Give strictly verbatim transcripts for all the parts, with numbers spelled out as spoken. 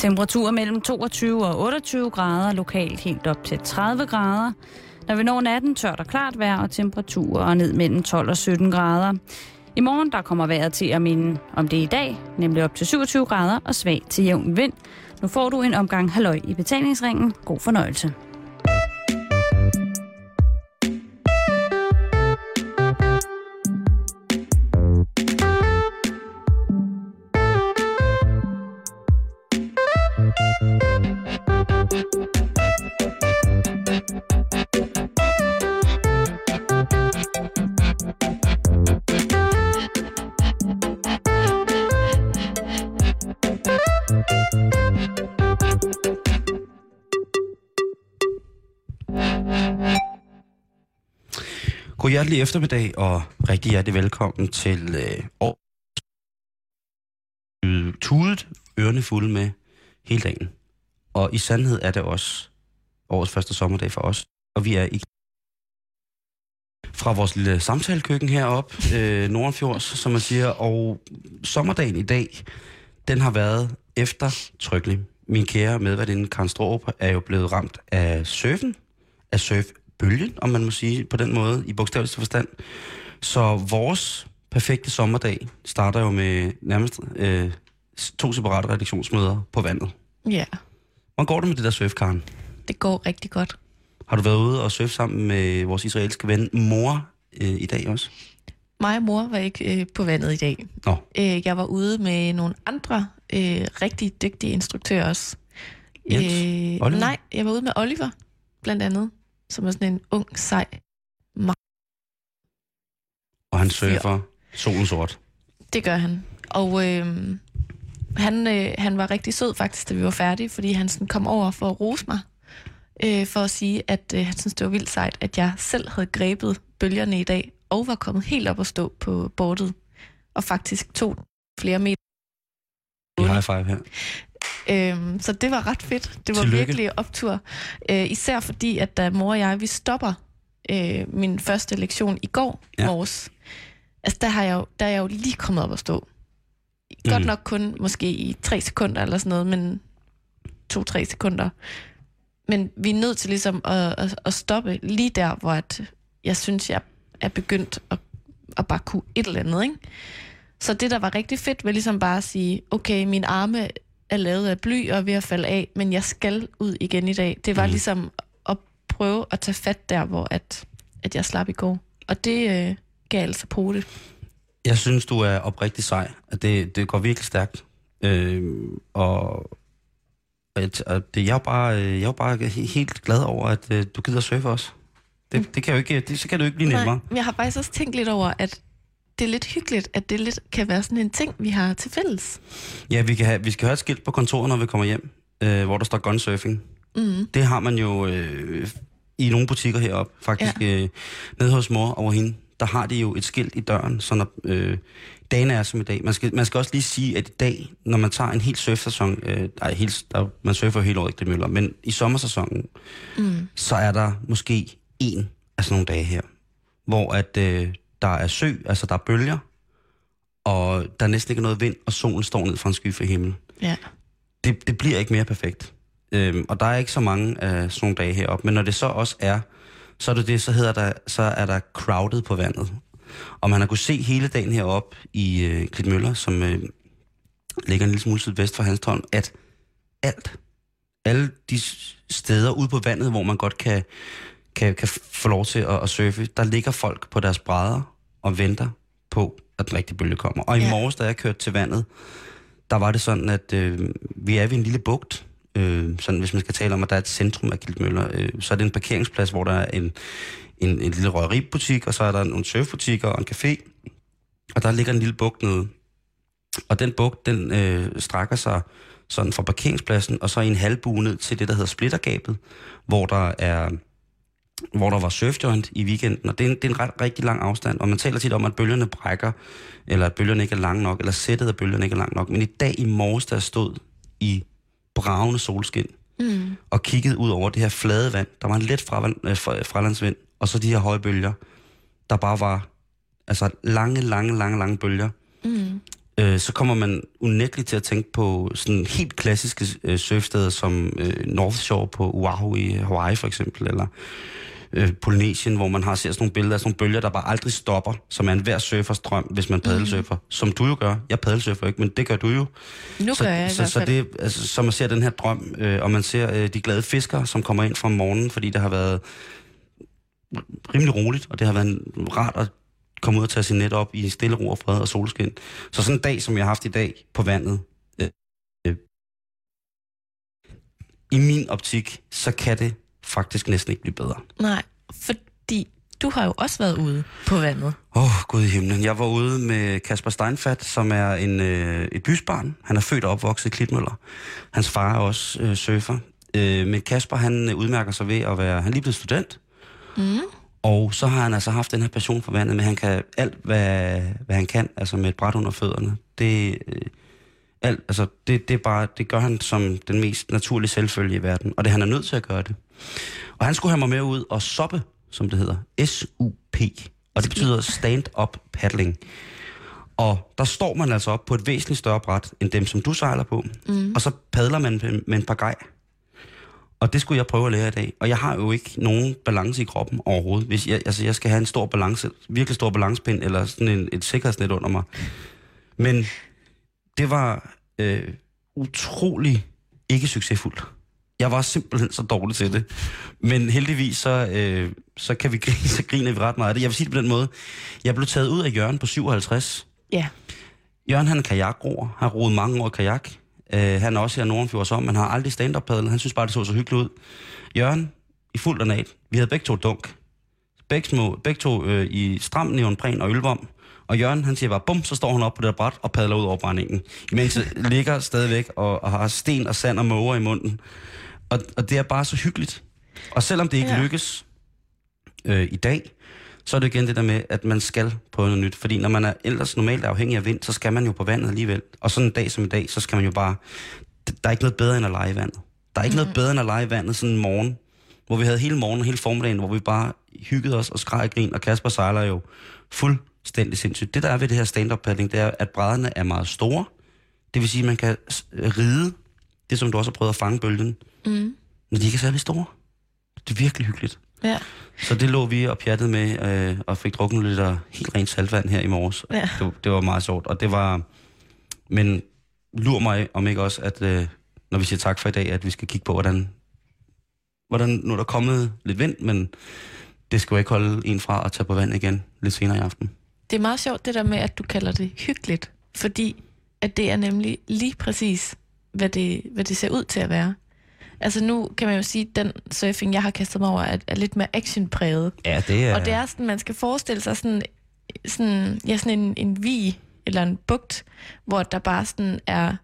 Temperaturer mellem toogtyve og otteogtyve grader, lokalt helt op til tredive grader. Når vi når natten, tørt og klart vejr, og temperaturer ned mellem tolv og sytten grader. I morgen der kommer vejret til at minde om det i dag, nemlig op til syvogtyve grader og svag til jævn vind. Nu får du en omgang halløj i betalingsringen. God fornøjelse. God hjertelig eftermiddag, og rigtig hjertelig velkommen til øh, Aarhus. Tudet, ørerne fulde med hele dagen. Og i sandhed er det også årets første sommerdag for os. Og vi er i fra vores lille samtalekøkken heroppe, øh, Nordenfjords, som man siger. Og sommerdagen i dag, den har været eftertrykkelig. Min kære medværtinde Karen Straarup er jo blevet ramt af surfen, af surf. bølgen, om man må sige på den måde, i bogstaveligste forstand. Så vores perfekte sommerdag starter jo med nærmest øh, to separate redaktionsmøder på vandet. Ja. Yeah. Hvordan går det med det der surf, Karen? Det går rigtig godt. Har du været ude og surfe sammen med vores israelske ven, mor, øh, i dag også? Mig og mor var ikke øh, på vandet i dag. Nå. Øh, jeg var ude med nogle andre øh, rigtig dygtige instruktører også. Jens? Øh, nej, jeg var ude med Oliver, blandt andet, som er sådan en ung, sej man. Og han surfer solen sort. Det gør han. Og øh, han, øh, han var rigtig sød faktisk, da vi var færdige, fordi han sådan kom over for at rose mig, øh, for at sige, at øh, han synes, det var vildt sejt, at jeg selv havde grebet bølgerne i dag, og var kommet helt op at stå på bordet, og faktisk tog flere meter. En high five her. Øhm, så det var ret fedt. Det var Tillykke. Virkelig optur. Øh, især fordi, at da mor og jeg, vi stopper øh, min første lektion i går ja. morges, altså der, har jeg jo, der er jeg jo lige kommet op at stå. Godt mm. nok kun måske i tre sekunder eller sådan noget, men to-tre sekunder. Men vi er nødt til ligesom at, at, at stoppe lige der, hvor at jeg synes, jeg er begyndt at, at bare kunne et eller andet, ikke? Så det, der var rigtig fedt, var ligesom bare at sige, okay, min arme er lavet af bly og er ved at falde af, men jeg skal ud igen i dag. Det var mm. ligesom at prøve at tage fat der, hvor at, at jeg slap i går. Og det øh, gav altså på det. Jeg synes, du er oprigtig sej. Det, det går virkelig stærkt. Øh, og at, at det, jeg er bare, jeg er bare helt glad over, at, at du gider surfe os. Det, mm. det kan jo ikke, det, så kan du ikke blive nemmere. Jeg har faktisk også tænkt lidt over, at det er lidt hyggeligt, at det lidt kan være sådan en ting, vi har til fælles. Ja, vi, kan have, vi skal have et skilt på kontoret, når vi kommer hjem, øh, hvor der står gunsurfing. Mm. Det har man jo øh, i nogle butikker heroppe, faktisk. Ja. Øh, nede hos mor over hende, der har de jo et skilt i døren, så når øh, dagen er som i dag. Man skal, man skal også lige sige, at i dag, når man tager en hel surfsæson, øh, nej, helt, der, man surfer jo hele året, ikke det, men i sommersæsonen, mm. så er der måske en af sådan nogle dage her, hvor at... Øh, der er sø, altså der er bølger, og der er næsten ikke noget vind, og solen står ned fra en sky for himlen. Ja. Det, det bliver ikke mere perfekt. Øhm, og der er ikke så mange af øh, sådan nogle dage heroppe, men når det så også er, så er det det, så, hedder der, så er der crowded på vandet. Og man har kunnet se hele dagen heroppe i øh, Klitmøller, som øh, ligger en lille smule sydvest for Hanstholm, at alt, alle de steder ude på vandet, hvor man godt kan... Kan, kan få lov til at, at surfe. Der ligger folk på deres brædder og venter på, at den rigtige bølge kommer. Og i yeah. morges, da jeg kørte til vandet, der var det sådan, at øh, vi er ved en lille bugt. Øh, sådan, hvis man skal tale om, at der er et centrum af Klitmøller, øh, så er det en parkeringsplads, hvor der er en, en, en lille røgeributik, og så er der nogle surfbutikker og en café. Og der ligger en lille bugt nede. Og den bugt, den øh, strækker sig sådan fra parkeringspladsen, og så i en halvbue ned til det, der hedder Splittergabet, hvor der er... hvor der var surfjoint i weekenden, og det er en, det er en ret, rigtig lang afstand, og man taler tit om, at bølgerne brækker, eller at bølgerne ikke er lange nok, eller sættet af bølgerne ikke er langt nok, men i dag i morges, der stod i bravende solskin, mm. og kiggede ud over det her flade vand, der var en let fra, fra, fralandsvind, og så de her høje bølger, der bare var altså lange, lange, lange, lange bølger, mm. øh, så kommer man unægteligt til at tænke på sådan helt klassiske øh, surfsteder som øh, North Shore på Oahu i Hawaii for eksempel, eller øh, Polynesien, hvor man har ser sådan nogle billeder af sådan nogle bølger, der bare aldrig stopper, som er enhver surfers drøm, hvis man paddelsurfer, mm. som du jo gør. Jeg paddelsurfer ikke, men det gør du jo. Nu så, gør jeg så, så det, altså, så man ser den her drøm, øh, og man ser øh, de glade fiskere, som kommer ind fra morgenen, fordi det har været rimelig roligt, og det har været en, rart at komme ud og tage sin net op i stille ro og fred og solskin. Så sådan en dag, som jeg har haft i dag på vandet, øh, øh, i min optik, så kan det faktisk næsten ikke blive bedre. Nej, fordi du har jo også været ude på vandet. Åh, oh, Gud i himlen. Jeg var ude med Kasper Steinfath, som er en, øh, et bysbarn. Han er født og opvokset i Klitmøller. Hans far er også øh, surfer. Øh, men Kasper, han udmærker sig ved at være... Han er lige blevet student. Mm. Og så har han altså haft den her passion for vandet, men han kan alt, hvad, hvad han kan, altså med et bræt under fødderne. Det, alt, altså det, det, er bare, det gør han som den mest naturlige selvfølge i verden, og det han er nødt til at gøre det. Og han skulle have mig med ud og soppe, som det hedder, S U P, og det betyder stand-up paddling. Og der står man altså op på et væsentligt større bræt, end dem, som du sejler på, mm. og så padler man med en par gej. Og det skulle jeg prøve at lære i dag. Og jeg har jo ikke nogen balance i kroppen overhovedet. Hvis jeg, altså jeg skal have en stor balance, virkelig stor balancepind, eller sådan en, et sikkerhedsnet under mig. Men det var øh, utrolig ikke succesfuldt. Jeg var simpelthen så dårlig til det. Men heldigvis, så, øh, så, kan vi grine, så griner vi ret meget af det. Jeg vil sige det på den måde. Jeg blev taget ud af Jørgen på syvoghalvtreds. Ja. Jørgen, han er kajakroer. Har roet mange år i kajak. Uh, han er også her nordenfjords om, men har aldrig stand-up padlet. Han synes bare, det så så hyggeligt ud. Jørgen, i fuld ornat. Vi havde begge to dunk. Begge, små, begge to uh, i stram neonpræn og ølvom. Og Jørgen, han siger bare, bum, så står han op på det der bræt og padler ud over brændingen. Imens ligger stadigvæk og, og har sten og sand og måger i munden. Og, og det er bare så hyggeligt. Og selvom det ikke ja. lykkes uh, i dag, så er det igen det der med, at man skal prøve noget nyt. Fordi når man er ellers normalt afhængig af vind, så skal man jo på vandet alligevel. Og sådan en dag som i dag, så skal man jo bare... Der er ikke noget bedre end at lege i vandet. Der er ikke mm. noget bedre end at lege i vandet sådan en morgen, hvor vi havde hele morgen og hele formiddagen, hvor vi bare hyggede os og skreg og grin, og Kasper sejler jo fuldstændig sindssygt. Det der er ved det her stand-up paddling, det er, at brædderne er meget store. Det vil sige, at man kan ride det, som du også har prøvet at fange bølgen, mm. når de ikke er særlig store. Det er virkelig hyggeligt. Ja. Så det lå vi og pjattede med, øh, og fik drukket lidt af helt rent saltvand her i morges. Ja. Det, det var meget sjovt, og det var... Men lur mig om ikke også, at øh, når vi siger tak for i dag, at vi skal kigge på, hvordan... hvordan nu er der kommet lidt vind, men det skal jo ikke holde en fra at tage på vand igen lidt senere i aften. Det er meget sjovt det der med, at du kalder det hyggeligt, fordi at det er nemlig lige præcis, hvad det, hvad det ser ud til at være. Altså nu kan man jo sige, at den surfing, jeg har kastet mig over, er, er lidt mere actionpræget. Ja, det er... Og det er sådan, man skal forestille sig sådan, sådan, ja, sådan en, en vig eller en bugt, hvor der bare sådan er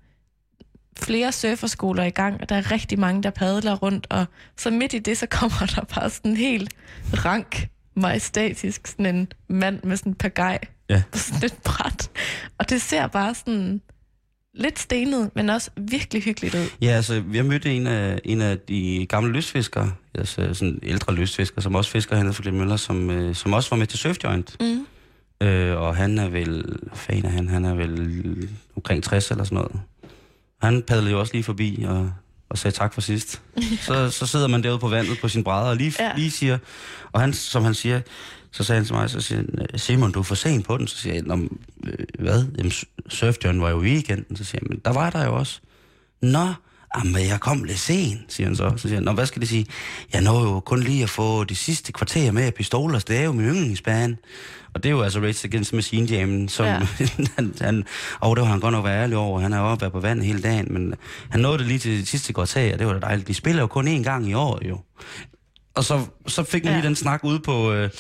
flere surferskoler i gang, og der er rigtig mange, der padler rundt, og så midt i det, så kommer der bare sådan en helt rank, majestatisk, sådan en mand med sådan en pagaj ja. på sådan et bræt. Og det ser bare sådan... lidt stenet, men også virkelig hyggeligt ud. Ja, altså, jeg mødte en af, en af de gamle lystfiskere, altså sådan ældre lystfiskere, som også fisker hernede for Glenn Møller, som, øh, som også var med til Surfjoint. Mm. Øh, og han er vel, fan af han, han er vel omkring tres eller sådan noget. Han padlede jo også lige forbi og, og sagde tak for sidst. så, så sidder man derude på vandet på sin brædder og lige, ja. lige siger, og han, som han siger, så sagde han til mig, så siger han, Simon, du er for sen på den. Så siger jeg, om hvad? Jamen, surfjøren var jo i weekenden. Så siger han, men der var der jo også. Nå, men jeg kom lidt sen, siger han så. Så siger han, nå, hvad skal det sige? Jeg nåede jo kun lige at få de sidste kvarter med pistoler, så det er jo min yndlingsbane. Og det er jo altså Rage Against the Machine Jammen, som ja. han, han... Og det var han godt nok være ærlig over. Han har jo været på vandet hele dagen, men han nåede det lige til de sidste kvarter, og det var da dejligt. De spiller jo kun én gang i år, jo. Og så, så fik man ja. lige den snak ude på... Øh,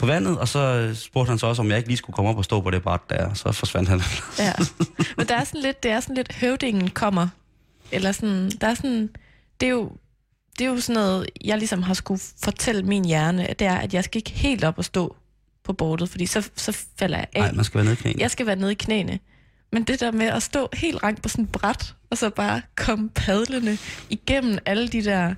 på vandet, og så spurgte han så også, om jeg ikke lige skulle komme op og stå på det bræt der, så forsvandt han. Ja. Men der er sådan lidt, det er sådan lidt, høvdingen kommer, eller sådan, der er sådan, det er jo, det er jo sådan noget, jeg ligesom har skulle fortælle min hjerne, det er, at jeg skal ikke helt op og stå på bordet, fordi så, så falder jeg af. Nej, man skal være nede i knæene. Jeg skal være nede i knæene. Men det der med at stå helt rank på sådan et bræt, og så bare komme padlende igennem alle de der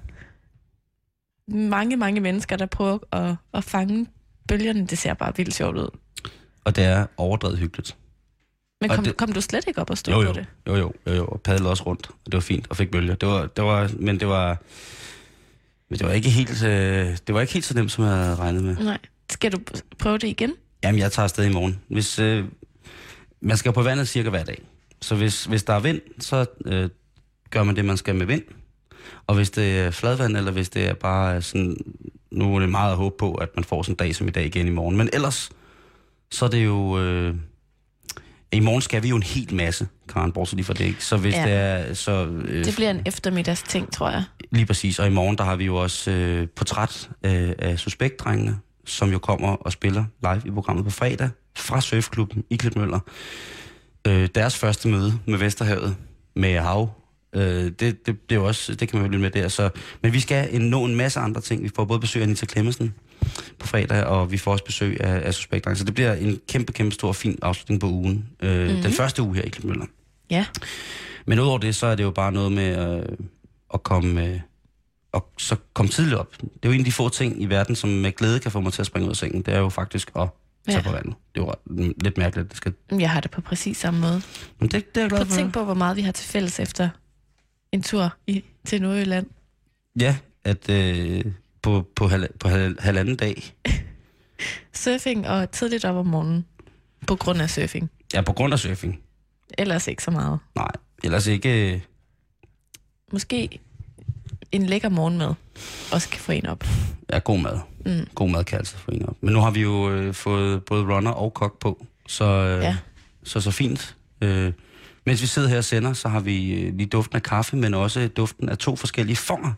mange, mange mennesker, der prøver at, at fange bølgerne, det ser bare vildt sjovt ud. Og det er overdrevet hyggeligt. Men kom, det, kom du slet ikke op og stå jo, jo, på det? Jo, jo, jo, jo, og padlede også rundt, og det var fint, og fik bølger. Det var, det var, men det var, men det var ikke helt, øh, det var ikke helt så nemt, som jeg havde regnet med. Nej, skal du prøve det igen? Jamen, jeg tager afsted i morgen. Hvis øh, man skal på vandet cirka hver dag, så hvis hvis der er vind, så øh, gør man det, man skal med vind. Og hvis det er fladvand, eller hvis det er bare sådan, nu er det meget at håbe på, at man får sådan en dag som i dag igen i morgen. Men ellers, så er det jo... Øh, i morgen skal vi jo en hel masse, Karen, bortset lige for det, ikke? Så hvis ja. det er... Så, øh, det bliver en eftermiddagsting, tror jeg. Lige præcis, og i morgen, der har vi jo også øh, portræt øh, af Suspect-drengene, som jo kommer og spiller live i programmet på fredag, fra Surfklubben i Klitmøller. Øh, deres første møde med Vesterhavet, med hav. Det, det, det er jo også, det kan man jo lytte med der, så, men vi skal nå en masse andre ting. Vi får både besøg af Anita Clemmensen på fredag, og vi får også besøg af, af Suspect, så det bliver en kæmpe, kæmpe stor, fin afslutning på ugen. Øh, mm-hmm. Den første uge her i Klitmøller. Ja. Men udover det, så er det jo bare noget med øh, at komme, øh, og så komme tidligt op. Det er jo en af de få ting i verden, som med glæde kan få mig til at springe ud af sengen. Det er jo faktisk at tage ja. på vandet. Det er jo lidt mærkeligt, at det skal... Jeg har det på præcis samme måde. Men det, det er glad for. Tænk på, hvor meget vi har til fælles efter... en tur i, til Nordjylland. Ja, at øh, på, på, halv, på halv, halvanden dag. Surfing og tidligt op om morgenen. På grund af surfing. Ja, på grund af surfing. Ellers ikke så meget. Nej, ellers ikke... Måske en lækker morgenmad også kan få en op. Ja, god mad. Mm. God mad kan altså få en op. Men nu har vi jo øh, fået både runner og kok på, så øh, ja. så, så fint... Øh, mens vi sidder her og sender, så har vi lige duften af kaffe, men også duften af to forskellige former,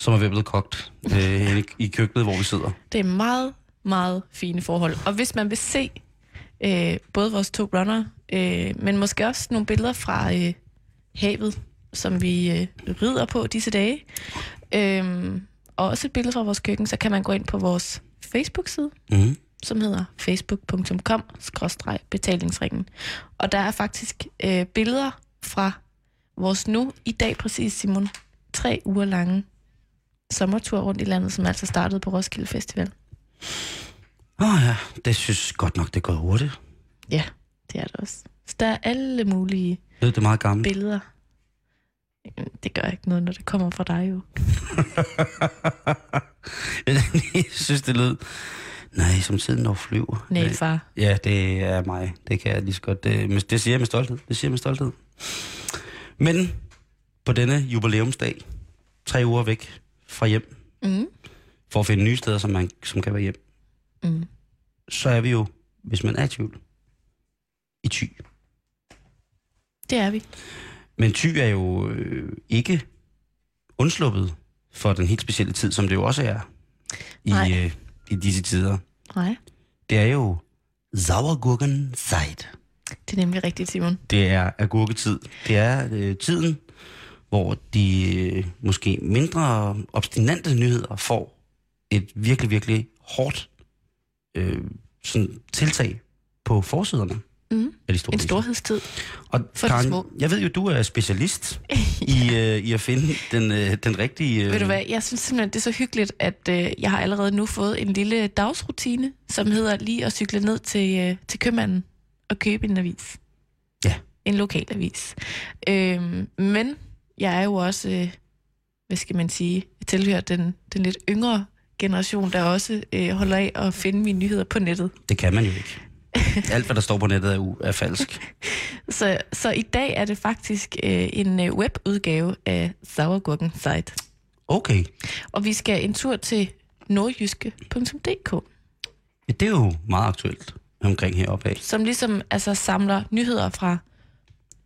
som er ved blevet kogt øh, i køkkenet, hvor vi sidder. Det er meget, meget fine forhold. Og hvis man vil se øh, både vores to runner, øh, men måske også nogle billeder fra øh, havet, som vi øh, rider på disse dage, øh, og også et billede fra vores køkken, så kan man gå ind på vores Facebook-side. Mm. Som hedder facebook punktum com skråstreg betalingsringen. Og der er faktisk øh, billeder fra vores nu, i dag præcis, Simon, tre uger lange sommertur rundt i landet, som altså startede på Roskilde Festival. Åh oh ja, det synes godt nok, det er gået hurtigt. Ja, det er det også. Så der er alle mulige det er meget gammelt. Billeder. Det gør ikke noget, når det kommer fra dig jo. Jeg synes, det lød... Nej, som tiden når flyver. Nej, far. Ja, det er mig. Det kan jeg lige så godt. Det, det siger jeg med stolthed. Det siger jeg med stolthed. Men på denne jubilæumsdag, tre uger væk fra hjem, mm. for at finde nye steder, som, man, som kan være hjem, mm. så er vi jo, hvis man er i tvivl, i Thy. Det er vi. Men Thy er jo øh, ikke undsluppet for den helt specielle tid, som det jo også er. Nej. I... Øh, i disse tider. Nej. Det er jo Sauergurkenzeit. Det er nemlig rigtigt, Simon. Det er agurketid. Det er øh, tiden, hvor de øh, måske mindre obstinante nyheder får et virkelig, virkelig hårdt øh, sådan, tiltag på forsiderne. Mm. Af de store en storhedstid. Og for Karen, de små. Jeg ved jo, du er specialist i, øh, i at finde den, øh, den rigtige... Øh... Ved du hvad, jeg synes simpelthen, det er så hyggeligt, at øh, jeg har allerede nu fået en lille dagsrutine, som hedder lige at cykle ned til, øh, til købmanden og købe en avis. Ja. En lokal avis. Øh, men jeg er jo også, øh, hvad skal man sige, tilhører den, den lidt yngre generation, der også øh, holder af at finde mine nyheder på nettet. Det kan man jo ikke. Alt, hvad der står på nettet, er, er falsk. så, så i dag er det faktisk øh, en øh, webudgave af Sauergurkenzeit. Okay. Og vi skal en tur til nordjyske punktum d k. Ja, det er jo meget aktuelt omkring heroppe af. Som ligesom altså, samler nyheder fra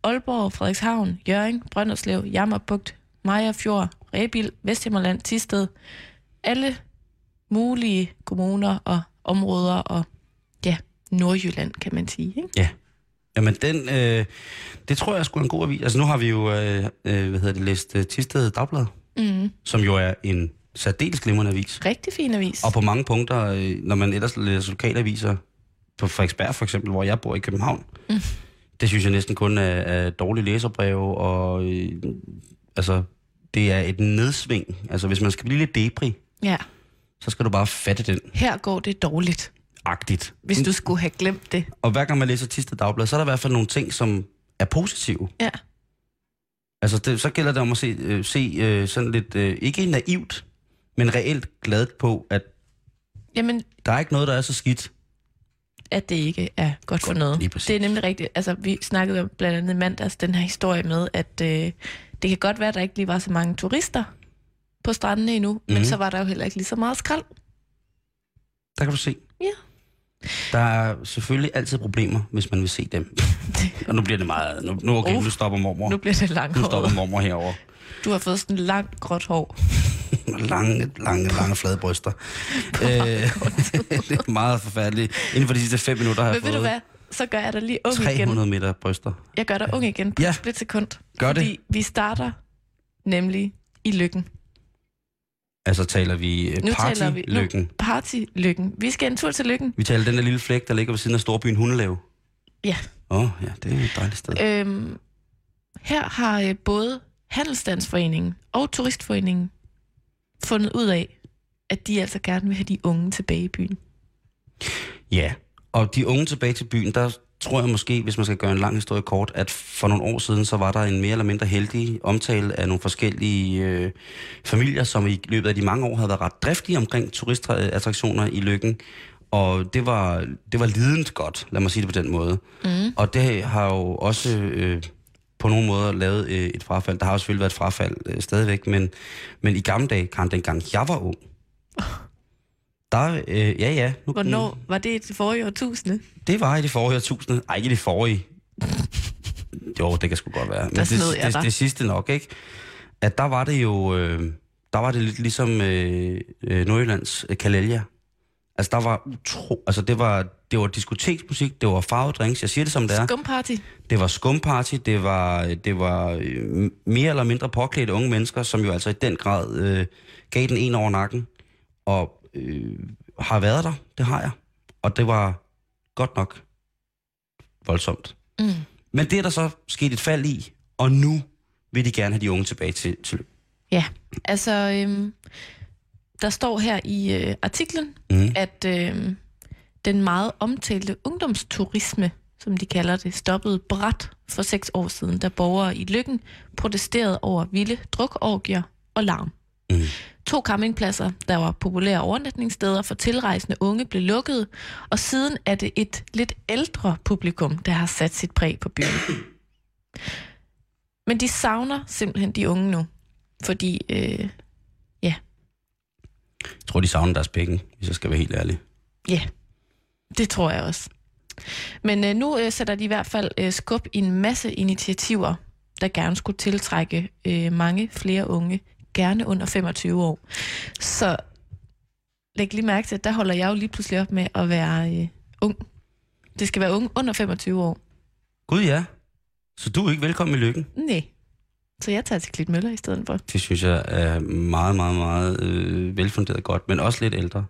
Aalborg, Frederikshavn, Jørgen, Brønderslev, Jammerbugt, Mejrefjord, Rebild, Vesthimmerland, Thisted. Alle mulige kommuner og områder og ja... Nordjylland, kan man sige, ikke? Ja. Jamen, den, øh, det tror jeg er sgu en god avis. Altså, nu har vi jo, øh, øh, hvad hedder det, læst uh, Thisted Dagblad, mm. som jo er en særdeles glimrende avis. Rigtig fin avis. Og på mange punkter, øh, når man ellers læser lokalaviser, på Frederiksberg for eksempel, hvor jeg bor i København, mm. det synes jeg næsten kun er, er dårlige læserbreve, og øh, altså, det er et nedsving. Altså, hvis man skal blive lidt depri, ja. så skal du bare fatte den. Her går det dårligt. agtigt. Hvis du skulle have glemt det. Og hver gang man læser Thisted Dagblad, så er der i hvert fald nogle ting, som er positive. Ja. Altså, det, så gælder det om at se, øh, se øh, sådan lidt, øh, ikke naivt, men reelt glad på, at jamen, der er ikke noget, der er så skidt. At det ikke er godt for noget. Det er nemlig rigtigt. Altså, vi snakkede jo blandt andet mandags den her historie med, at øh, det kan godt være, at der ikke lige var så mange turister på strandene endnu, mm-hmm. men så var der jo heller ikke lige så meget skrald. Der kan du se. Ja. Der er selvfølgelig altid problemer, hvis man vil se dem. Og nu bliver det meget... Nu, nu, okay, oh, nu stopper mormor. Nu bliver det langt. Nu stopper mormor herover. Du har fået sådan en langt gråt hår. lange, lange, lange flade bryster. øh, det er meget forfærdeligt. Inden for de sidste fem minutter har jeg fået... Men ved du hvad? Så gør jeg dig lige ung igen. tre hundrede meter bryster. Jeg gør dig ung igen på ja. et splitsekund. Gør det. Fordi vi starter nemlig i Løkken. Altså taler vi uh, party-lykken. Party-lykken. Vi skal en tur til Løkken. Vi taler den der lille flæk, der ligger ved siden af storbyen Hundelev. Ja. Åh, oh, ja, det er et dejligt sted. Øhm, her har uh, både Handelsstandsforeningen og Turistforeningen fundet ud af, at de altså gerne vil have de unge tilbage i byen. Ja, og de unge tilbage til byen, der tror jeg måske, hvis man skal gøre en lang historie kort, at for nogle år siden, så var der en mere eller mindre heldig omtale af nogle forskellige øh, familier, som i løbet af de mange år havde været ret driftige omkring turistattraktioner i Løkken. Og det var, det var lident godt, lad mig sige det på den måde. Mm. Og det har jo også... Øh, på nogle måder lavet øh, et frafald. Der har jo selvfølgelig været et frafald øh, stadigvæk, men, men i gamle dage, Karen, dengang jeg var ung, der, øh, ja ja. Nu, Hvornår? Var det i det forrige årtusinde? Det var i det forrige årtusinde. Ej, ikke i det forrige. Jo, det kan sgu godt være. Men det, det, det, det sidste nok, ikke? At der var det jo, øh, der var det lidt ligesom øh, øh, Nordjyllands øh, Kalelja. Altså, der var utro... Altså, det var, det var diskoteksmusik, det var farvet drinks, jeg siger det som det er. Skumparty. Det var skumparty, det var, det var mere eller mindre påklædte unge mennesker, som jo altså i den grad øh, gav den en over nakken, og øh, har været der, det har jeg. Og det var godt nok voldsomt. Mm. Men det er der så sket et fald i, og nu vil de gerne have de unge tilbage til, til løb. Ja, altså... Øhm Der står her i øh, artiklen, mm. at øh, den meget omtalte ungdomsturisme, som de kalder det, stoppede brat for seks år siden, da borgere i Løkken protesterede over vilde drukorgier og larm. Mm. To campingpladser, der var populære overnatningssteder for tilrejsende unge, blev lukket, og siden er det et lidt ældre publikum, der har sat sit præg på byen. Men de savner simpelthen de unge nu, fordi... Øh, Jeg tror, de savner deres penge, hvis jeg skal være helt ærlig. Ja, yeah, det tror jeg også. Men øh, nu øh, sætter de i hvert fald øh, skub i en masse initiativer, der gerne skulle tiltrække øh, mange flere unge, gerne under femogtyve år. Så læg lige mærke til, at der holder jeg jo lige pludselig op med at være øh, ung. Det skal være unge under femogtyve år. Gud ja. Så du er ikke velkommen i Løkken? Nej. Så jeg tager til Klitmøller i stedet for. Det synes jeg er meget, meget, meget øh, velfunderet godt, men også lidt ældre.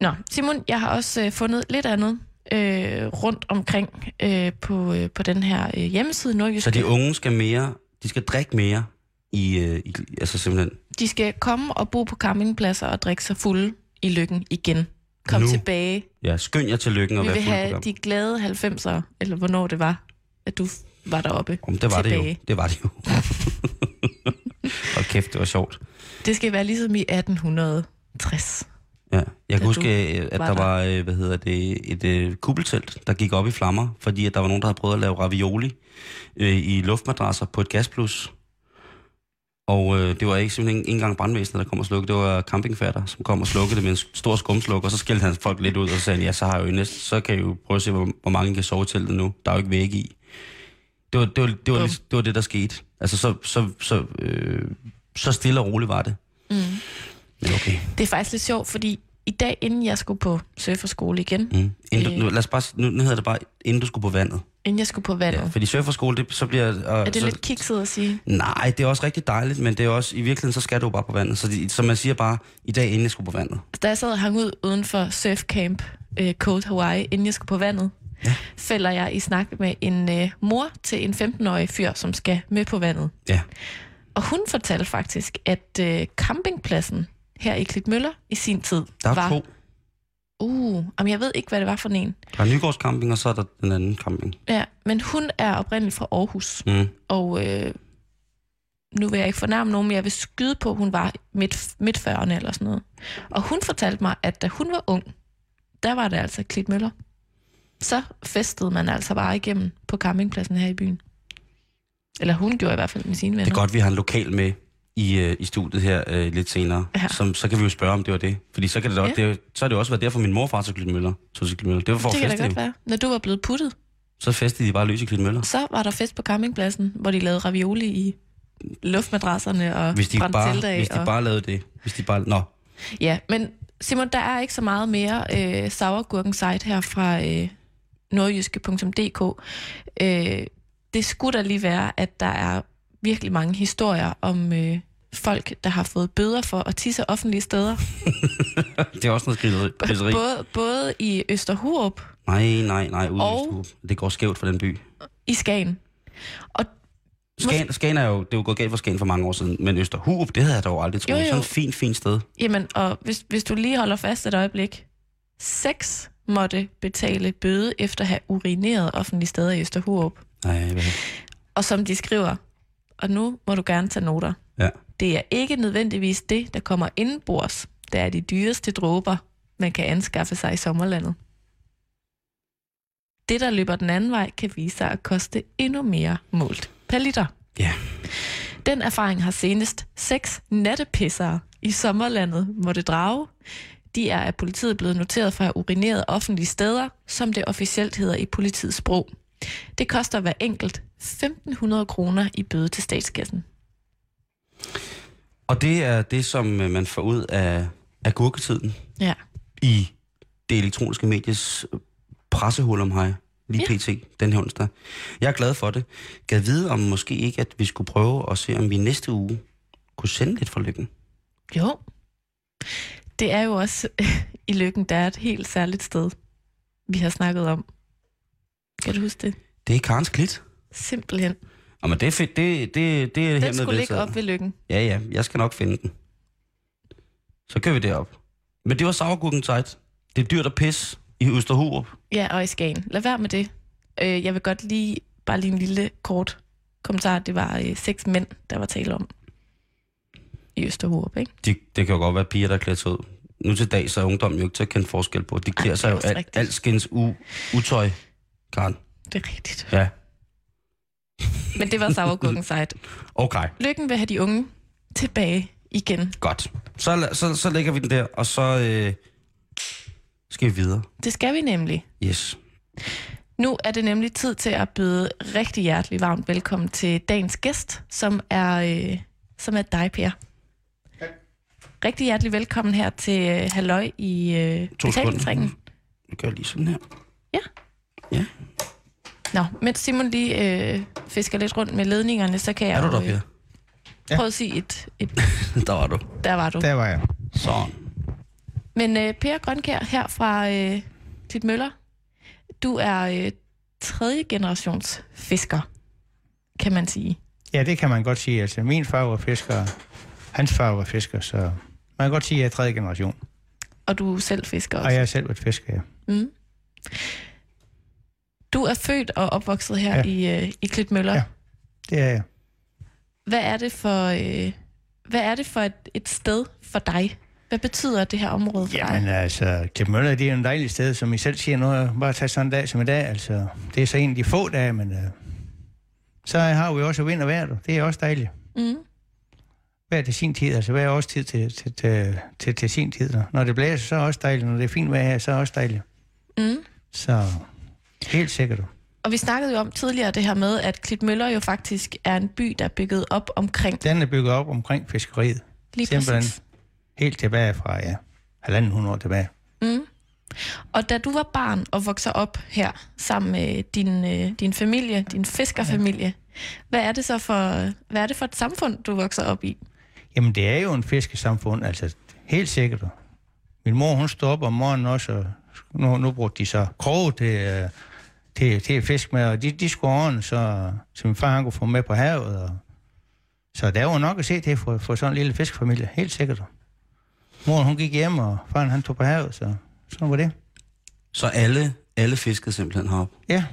Nå, Simon, jeg har også øh, fundet lidt andet øh, rundt omkring øh, på, øh, på den her øh, hjemmeside nordjyske. Så de unge skal mere, de skal drikke mere i, øh, i, altså simpelthen? De skal komme og bo på campingpladser og drikke sig fulde i Løkken igen. Kom nu tilbage. Ja, skynd jer til Løkken og være fulde. Vi vil have de glade halvfemsere, eller hvornår det var, at du... var deroppe. Om det var tilbage. Det jo. Det var det jo. Og kæft, det var sjovt. Det skal være ligesom i atten tres. Ja, jeg kan huske, at var der var der. Hvad hedder det, et, et kuppeltelt, der gik op i flammer, fordi at der var nogen, der havde prøvet at lave ravioli øh, i luftmadrasser på et gasplus. Og øh, det var ikke simpelthen ikke engang brandvæsenet, der kom og slukkede. Det var campingfatter, som kom og slukkede det med en stor skumsluk, og så skældte han folk lidt ud og sagde, ja, så har jeg jo næsten, så kan jeg jo prøve at se, hvor, hvor mange kan sove i teltet nu. Der er jo ikke væg i. Det var det, var, det, var, det, var, det, var det, der skete. Altså, så, så, så, øh, så stille og roligt var det. Mm. Men okay. Det er faktisk lidt sjovt, fordi i dag, inden jeg skulle på surferskole igen... Mm. Inden du, øh, lad os bare, nu, nu hedder det bare, inden du skulle på vandet. Inden jeg skulle på vandet. Ja, fordi surferskole, det, så bliver... Øh, er det så, lidt kikset at sige? Nej, det er også rigtig dejligt, men det er også... I virkeligheden, så skal du bare på vandet. Så, de, så man siger bare, i dag, inden jeg skulle på vandet. Da jeg sad og hang ud uden for surfcamp øh, Cold Hawaii, inden jeg skulle på vandet, ja, fælder jeg i snak med en øh, mor til en femten-årig fyr, som skal med på vandet. Ja. Og hun fortalte faktisk, at øh, campingpladsen her i Klitmøller i sin tid var Uh, jamen jeg ved ikke, hvad det var for en. Der er Nygaards camping, og så er der den anden camping. Ja, men hun er oprindeligt fra Aarhus. Mm. Og øh, nu vil jeg ikke fornærme nogen, men jeg vil skyde på, at hun var midt, midt fyrrerne eller sådan noget. Og hun fortalte mig, at da hun var ung, der var det altså Klitmøller. Så festede man altså bare igennem på campingpladsen her i byen. Eller hun gjorde i hvert fald med sine venner. Det er godt, vi har en lokal med i, i studiet her øh, lidt senere. Ja. Som, så kan vi jo spørge, om det var det. Fordi så, kan det, ja. det, så er det også været derfor, min morfar tog Klitmøller. Det var for det at feste godt være. Når du var blevet puttet. Så festede de bare løs i Klitmøller. Så var der fest på campingpladsen, hvor de lavede ravioli i luftmadrasserne og brændte tiltag. Hvis de og... bare lavede det. Hvis de bare... Nå. Ja, men Simon, der er ikke så meget mere øh, Sauergurkenzeit her fra øh, nordjyske punktum d k. Øh, det skulle da lige være, at der er virkelig mange historier om øh, folk, der har fået bøder for at tisse offentlige steder. Det er også noget skrideri. Både, både i Østerhub. Nej, nej, nej, ude i Østerhub. Det går skævt for den by. I Skagen. Og Skagen, Skagen er jo, det er jo gået galt for Skagen for mange år siden, men Østerhub, det havde jeg dog aldrig troet. Jo, jo. Sådan et fint, fint sted. Jamen, og hvis, hvis du lige holder fast et øjeblik. Seks måtte betale bøde efter at have urineret offentlige steder i Østerhub. Nej, hvad? Og som de skriver, og nu må du gerne tage noter. Ja. Det er ikke nødvendigvis det, der kommer indenbords, der er de dyreste dråber, man kan anskaffe sig i sommerlandet. Det, der løber den anden vej, kan vise sig at koste endnu mere målt per liter. Ja. Den erfaring har senest seks nattepissere i sommerlandet måtte drage. De er af politiet blevet noteret for at have urineret offentlige steder, som det officielt hedder i politiets sprog. Det koster hver enkelt femten hundrede kroner i bøde til statskassen. Og det er det, som man får ud af, af gurketiden. Ja. I det elektroniske medies pressehul om hej, lige ja. pt. Den her onsdag. Jeg er glad for det. Gad vide om måske ikke, at vi skulle prøve at se, om vi næste uge kunne sende lidt fra Løkken. Jo. Det er jo også i Løkken, der er et helt særligt sted, vi har snakket om. Kan du huske det? Det er Karens Klit. Simpelthen. Jamen, det er fedt. Det, det, det er den skulle ligge op ved Løkken. Ja, ja. Jeg skal nok finde den. Så kører vi derop. Men det var Sauergurkenzeit. Det er dyrt at pisse i Østerhub. Ja, og i Skagen. Lad være med det. Øh, jeg vil godt lige, bare lige en lille kort kommentar. Det var øh, seks mænd, der var tale om i Østerhub, ikke? De, det kan jo godt være piger, der klæder sig ud. Nu til dag, så er ungdommen jo ikke til at kende forskel på. De klæder sig jo al, alskens utøj, Karen. Det er rigtigt. Ja. Men det var Sauergurkenzeit. Okay. Løkken vil have de unge tilbage igen. Godt. Så, så, så lægger vi den der, og så øh, skal vi videre. Det skal vi nemlig. Yes. Nu er det nemlig tid til at byde rigtig hjertelig varmt velkommen til dagens gæst, som er, øh, som er dig, Per. Okay. Rigtig hjertelig velkommen her til øh, halløj i øh, betalingsringen. Vi gør lige sådan her. Ja. Ja. Nå, mens Simon lige øh, fisker lidt rundt med ledningerne, så kan jeg... Er du der, øh, ja. Prøv at sige et... et der var du. Der var du. Der var jeg. Sådan. Men øh, Per Grønkjær her fra øh, Klitmøller, du er øh, tredje generations fisker, kan man sige. Ja, det kan man godt sige. Altså, min far var fisker, hans far var fisker, så man kan godt sige, at jeg er tredje generation. Og du selv fisker også? Og jeg er selv et fisker, ja. Mm. Du er født og opvokset her ja. i, øh, i Klitmøller. Ja, det er jeg. Hvad er det for, øh, hvad er det for et, et sted for dig? Hvad betyder det her område for Jamen, dig? Jamen altså, Klitmøller, det er et dejligt sted, som I selv siger nu. Bare tage sådan en dag som i dag. Altså, det er så en af de få dage, men øh, så har vi også vind og vejr. Det er også dejligt. Mm. Vejr til sin tid, altså vejr også tid til, til, til, til, til sin tid. Når det blæser, så er det også dejligt. Når det er fint vejr her, så er det også dejligt. Mm. Så... Helt sikkert. Og vi snakkede jo om tidligere det her med, at Klitmøller jo faktisk er en by, der er bygget op omkring... Den er bygget op omkring fiskeriet. Lige Simpelthen præcis. Helt tilbage fra, ja, halvanden hundrede år tilbage. Mm. Og da du var barn og voksede op her sammen med din, din familie, din fiskerfamilie, ja. hvad er det så for, hvad er det for et samfund, du vokser op i? Jamen, det er jo en fiskesamfund, altså helt sikkert. Min mor, hun stod op om morgenen også, og nu, nu brugte de så kroge til... Til, til fisk med, og de, de skulle ordne, så, så min far han kunne få med på havet. Og, så der var nok at se til for, for sådan en lille fiskefamilie, helt sikkert. Moren hun gik hjem, og faren han tog på havet, så, Sådan var det. Så alle, alle fiskede simpelthen herop? Ja,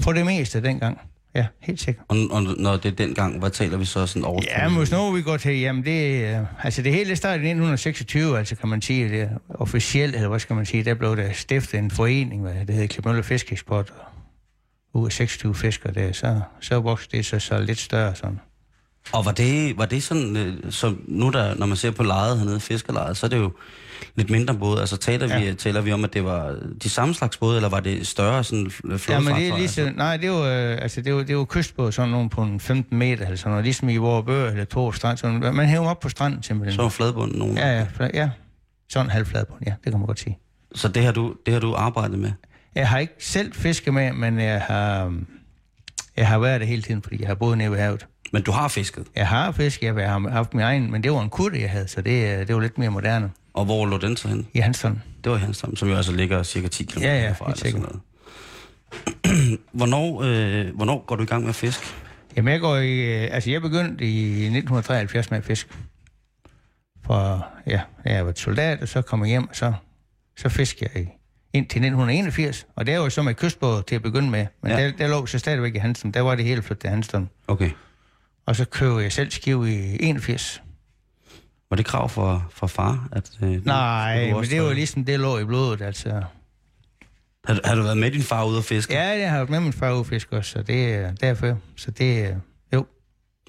for det meste dengang. Ja, helt sikkert. Og, og når det er dengang, hvad taler vi så sådan over? Ja, men når vi går til, jamen det, altså det hele startede i nitten seksogtyve, altså kan man sige, det officielt, eller hvad skal man sige, der blev der stiftet en forening, hvad det hedder Klitmøller Fiskeeksport, og ud af seksogtyve fiskere der, så, så voksede det så, så lidt større sådan. Og var det, var det sådan, så nu der, når man ser på lejet hernede, fiskelejet, så er det jo lidt mindre både. Altså taler vi, ja. taler vi om, at det var de samme slags både, eller var det større sådan flodfart? Ja, men det er ligesom, altså? nej, det var, altså det var, det var kystbåd, sådan nogen på en femten meter, eller sådan noget, ligesom i vores bøger, eller to strand, sådan, man hæver op på stranden simpelthen. Så var fladbunden nogen? Ja, ja, flad, ja. Sådan halvfladbund, ja, det kan man godt sige. Så det har du, det har du arbejdet med? Jeg har ikke selv fisket med, men jeg har, jeg har været det hele tiden, fordi jeg har boet nede ved havet. Men du har fisket? Jeg har fisket, jeg har haft min egen, men det var en kutte, jeg havde, så det, det var lidt mere moderne. Og hvor lå den så hen? I Hanstholm. Det var i Hanstholm, som jo altså ligger cirka ti kilometer ja, ja, fra. Ja, hvornår, øh, hvornår går du i gang med at fiske? Jamen, jeg, går i, altså, jeg begyndte i nitten treoghalvfjerds med at fiske. For ja, jeg var soldat, og så kom jeg hjem, og så, så fiskede jeg indtil nitten enogfirs. Og det var jo så med kystbåd til at begynde med. Men ja. der, der lå så stadigvæk i Hanstholm. Der var det hele flyttet til Hanstholm. Okay. Og så købte jeg selv skive i enogfirs. Var det krav for, for far? At, øh, nej, men det var ligesom det lå i blodet, altså. Har, har du været med din far ude at fiske? Ja, jeg har været med min far ude at fiske også, så det er derfor. Så det, jo.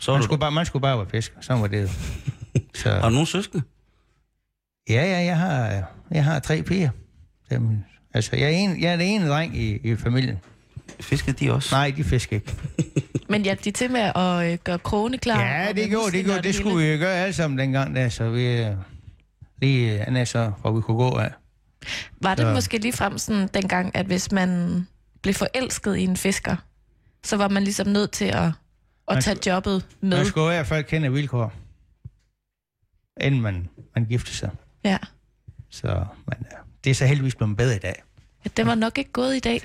Så man, du... skulle bare, man skulle bare være fisker, sådan var det. Så... Har du nogen søskende? Ja, ja, jeg har, jeg har tre piger. Dem, altså, jeg er, en, jeg er det ene dreng i, i familien. Fiskede de også? Nej, de fiskede ikke. Men hjalp de til med at øh, gøre krogene klar? Ja, det gjorde det. Gjorde, det skulle vi gøre alle sammen dengang, der, så vi øh, lige øh, så, hvor vi kunne gå af. Var det så. Måske lige frem sådan dengang, at hvis man blev forelsket i en fisker, så var man ligesom nødt til at, at tage jobbet med? Man skulle i hvert fald kende vilkår, inden man, man giftede sig. Ja. Så men, det er så heldigvis blevet bedre i dag. Ja, det var nok ikke gået i dag.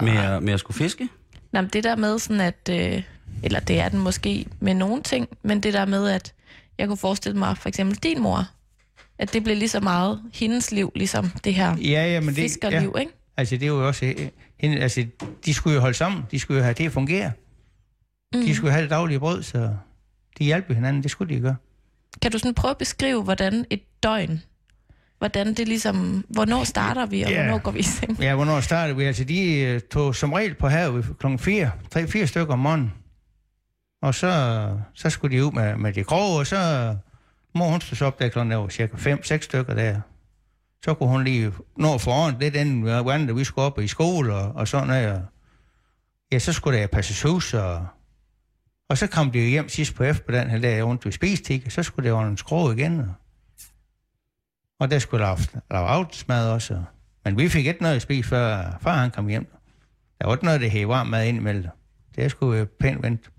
Med at, med at skulle fiske? Nej, men det der med sådan at, øh, eller det er den måske med nogle ting, men det der med, at jeg kunne forestille mig for eksempel din mor, at det blev lige så meget hendes liv, ligesom det her ja, ja, men det, fiskerliv, ja. Ikke? Altså det er jo også, hende, altså de skulle jo holde sammen, de skulle jo have det at fungere. Mm. De skulle have det daglige brød, så de hjalp hinanden, det skulle de gøre. Kan du sådan prøve at beskrive, hvordan et døgn, hvordan det ligesom, hvornår starter vi, og yeah. hvornår går vi i seng? Ja, hvornår starter vi? Altså, de tog som regel på havet klokken fire, tre, fire stykker om morgenen. Og så, så skulle de ud med, med de grove, og så mor, hun stod op der klokken der var cirka fem, seks stykker der. Så kunne hun lige nå foran lidt inden, hvordan vi skulle op i skole og, og sådan noget. Ja, så skulle der passes hus, og, og så kom de jo hjem sidst på eftermiddagen, eller der rundt ved spisetid, og så skulle der ordne skrog igen, og, Og der skulle lave, lave aftensmad også. Men vi fik ikke noget at spise, før far han kom hjem. Der var ikke noget, der havde varm mad ind imellem. Det skulle jo pænt vente.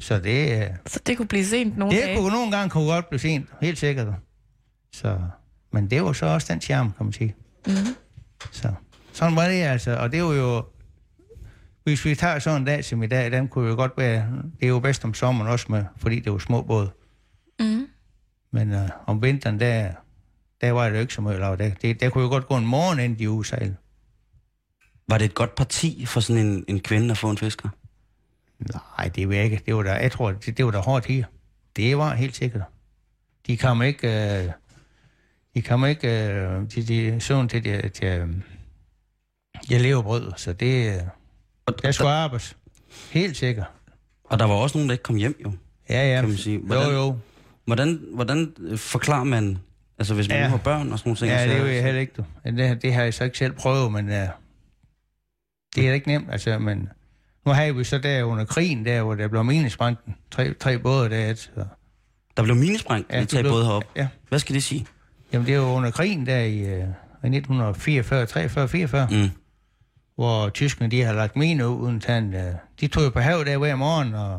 Så det... Så det kunne blive sent nogle det dage? Det kunne nogle gange kunne godt blive sent, helt sikkert. Så, men det var så også den charme, kan man sige. Mm-hmm. Så, sådan var det altså. Og det var jo... Hvis vi tager sådan en dag som i dag, den kunne jo godt være... Det er jo bedst om sommeren også, med, fordi det var små både. Mm-hmm. Men øh, om vinteren, der... Der var det jo ikke så meget lavet. Der, det, der kunne jo godt gå en morgen ind i U S A. Var det et godt parti for sådan en, en kvinde at få en fisker? Nej, det var ikke. Det var der, jeg tror, det, det var der hårdt her. Det var helt sikkert. De kom ikke... Øh, de kom ikke... Øh, de, de søvn til de, de, de levebrød, så det... Øh, der skulle arbejdes. Helt sikkert. Og der var også nogen, der ikke kom hjem, jo. Ja, ja. Kan man sige. Hvordan, jo, jo. Hvordan, hvordan forklarer man... Altså hvis man ja. nu har børn og sådan nogle ting. Ja, det er jo heller ikke du. Det, det har jeg så ikke selv prøvet, men uh, det er ikke nemt. Altså, men nu har vi så der under krigen, der hvor der blev minesprængt. Tre, tre både der. Så. Der blev minesprængt ja, de tre både heroppe? Ja. Hvad skal det sige? Jamen det er jo under krigen der i uh, nitten fireogfyrre, treogfyrre, fireogfyrre, mm. hvor tyskerne de har lagt mine ud uden tand. Uh, de tog jo på havet der hver morgen og,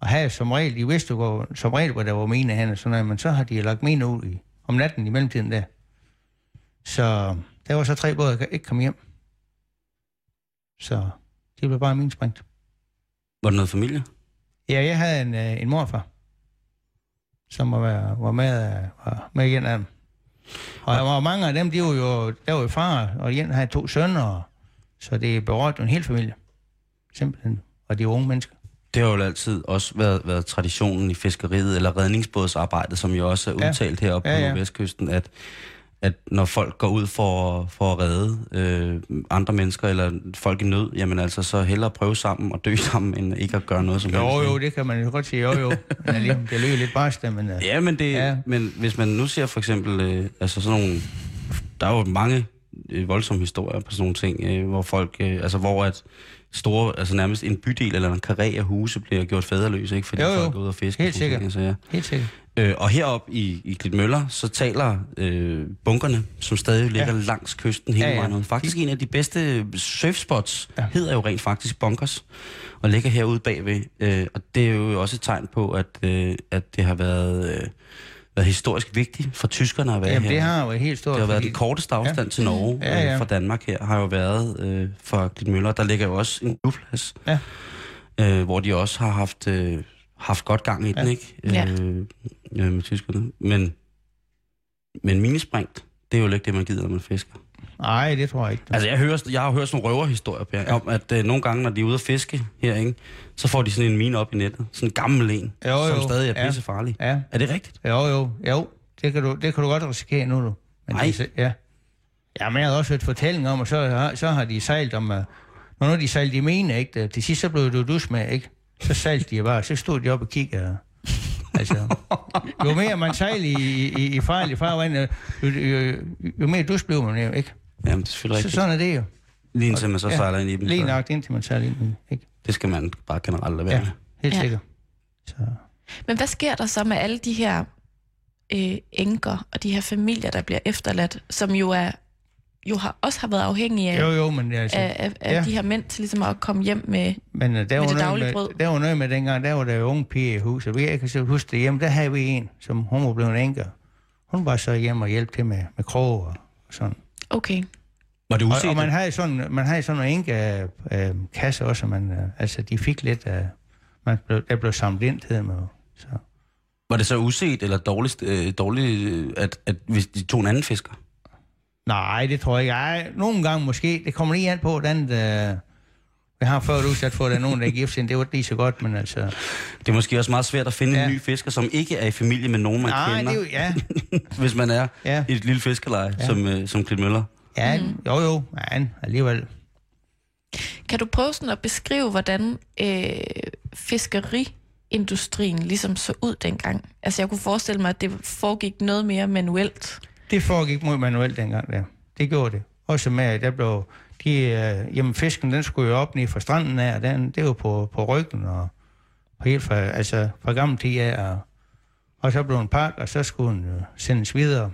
og havde som regel, de vidste jo som regel, hvor der var mine hen og sådan noget, men så har de lagt mine ud i om natten i mellemtiden der. Så der var så tre både, der ikke kom hjem. Så det blev bare minesprængt. Var der noget familie? Ja, jeg havde en, en morfar, som var, var, med, var med igen af dem. Og der var mange af dem, de var jo, der var jo far, og igen havde to sønner, så det berørte en hel familie, simpelthen, og de unge mennesker. Det har jo altid også været, været traditionen i fiskeriet, eller redningsbådsarbejdet, som jo også er udtalt ja. heroppe ja, ja. på Nordvestkysten, at, at når folk går ud for, for at redde øh, andre mennesker, eller folk i nød, jamen altså, så hellere prøve sammen og dø sammen, end ikke at gøre noget som helst. Jo, helst. jo, det kan man jo godt sige, jo, jo. Det løber lidt barst, men... Uh, ja, men, det, ja. men hvis man nu ser for eksempel, øh, altså sådan nogle... Der er jo mange øh, voldsomme historier på sådan nogle ting, øh, hvor folk... Øh, altså, hvor at... store, altså nærmest en bydel eller en karé af huse bliver gjort faderløse, ikke? Fordi jo, jo. folk er ude og fiske. Helt sikkert. Ting, altså, ja. Helt sikkert. Øh, og heroppe i, i Klitmøller, så taler øh, bunkerne, som stadig ligger ja. langs kysten hele ja, ja. vejen ud. Faktisk en af de bedste surfspots ja. hedder jo rent faktisk bunkers, og ligger herude bagved. Øh, og det er jo også et tegn på, at, øh, at det har været... Øh, været historisk vigtigt for tyskerne at være Jamen, her. Jamen, det har jo helt stort. Det har været den korteste afstand ja. til Norge ja, ja, ja. fra Danmark her, har jo været øh, fra Klitmøller. Der ligger jo også en flyveplads, ja. øh, hvor de også har haft, øh, haft godt gang i den, ja. ikke? Ja. Øh, øh, med tyskerne. Men, men minispringt, det er jo ikke det, man gider, når man fisker. Nej, det tror jeg ikke. Altså, jeg, hører, jeg har hørt sådan nogle røverhistorier, Per, ja. om at øh, nogle gange, når de er ude at fiske her, ikke, så får de sådan en mine op i nettet. Sådan en gammel en, jo, jo. som stadig er pissefarlig. Ja. Ja. Er det rigtigt? Jo, jo. jo. Det, kan du, det kan du godt risikere nu, du. Men Nej. De, ja. Jamen, jeg har også hørt fortællinger om, og så, så har de sejlt om... Når nu de sejlte i mine, ikke? Til sidst så blev det dus med, ikke? Så sejlte de bare, så stod de op og kiggede... Altså, jo mere man sejler i, i, i farlig farvand, jo, jo, jo mere dus bliver man jo, ikke? Jamen, det er selvfølgelig rigtigt. Så sådan er det jo. Lige indtil man så ja, sejler ind i dem. Lige nok indtil man sejler ind i dem, ikke? Det skal man bare generelt lade være med. Ja, helt sikkert. Ja. Så. Men hvad sker der så med alle de her øh, enker og de her familier, der bliver efterladt, som jo er jo har, også har været afhængige af, jo, jo, men altså, af, af, af ja. de her mænd til ligesom at komme hjem med, men, der med var det daglige brød. Med, der var noget med dengang, der var der jo unge piger i huset. Jeg kan så huske det hjemme, der havde vi en, som hun var blevet enker. Hun var så hjemme og hjalp til med, med krog og sådan. Okay. Var det uset? Og, og man havde sådan, man havde sådan en enke øh, kasse også, man, øh, altså de fik lidt af, man blev, der blev samlet ind til dem og så. Var det så uset eller dårligt, øh, dårligt at, at hvis de tog en anden fisker? Nej, det tror jeg ikke. Ej, nogle gange måske. Det kommer lige an på, hvordan øh, vi har før udsat for, at der nogen, der er gift sind. Det var lige så godt, men altså... Det er måske også meget svært at finde ja. en ny fisker, som ikke er i familie med nogen, man Nej, kender. Nej, det er jo, ja. Hvis man er ja. i et lille fiskeleje, ja. som, øh, som Klitmøller. Ja, mm. jo jo, ja, alligevel. Kan du prøve sådan at beskrive, hvordan øh, fiskeriindustrien ligesom så ud dengang? Altså, jeg kunne forestille mig, at det foregik noget mere manuelt. Det foregik mod manuelt dengang, der. Det gjorde det. Også med, at der blev... De, øh, jamen, fisken, den skulle jo op ned fra stranden af, og den, det var på, på ryggen, og på helt fra, altså, fra gammel tid af. Og, og så blev den pakket, og så skulle den øh, sendes videre.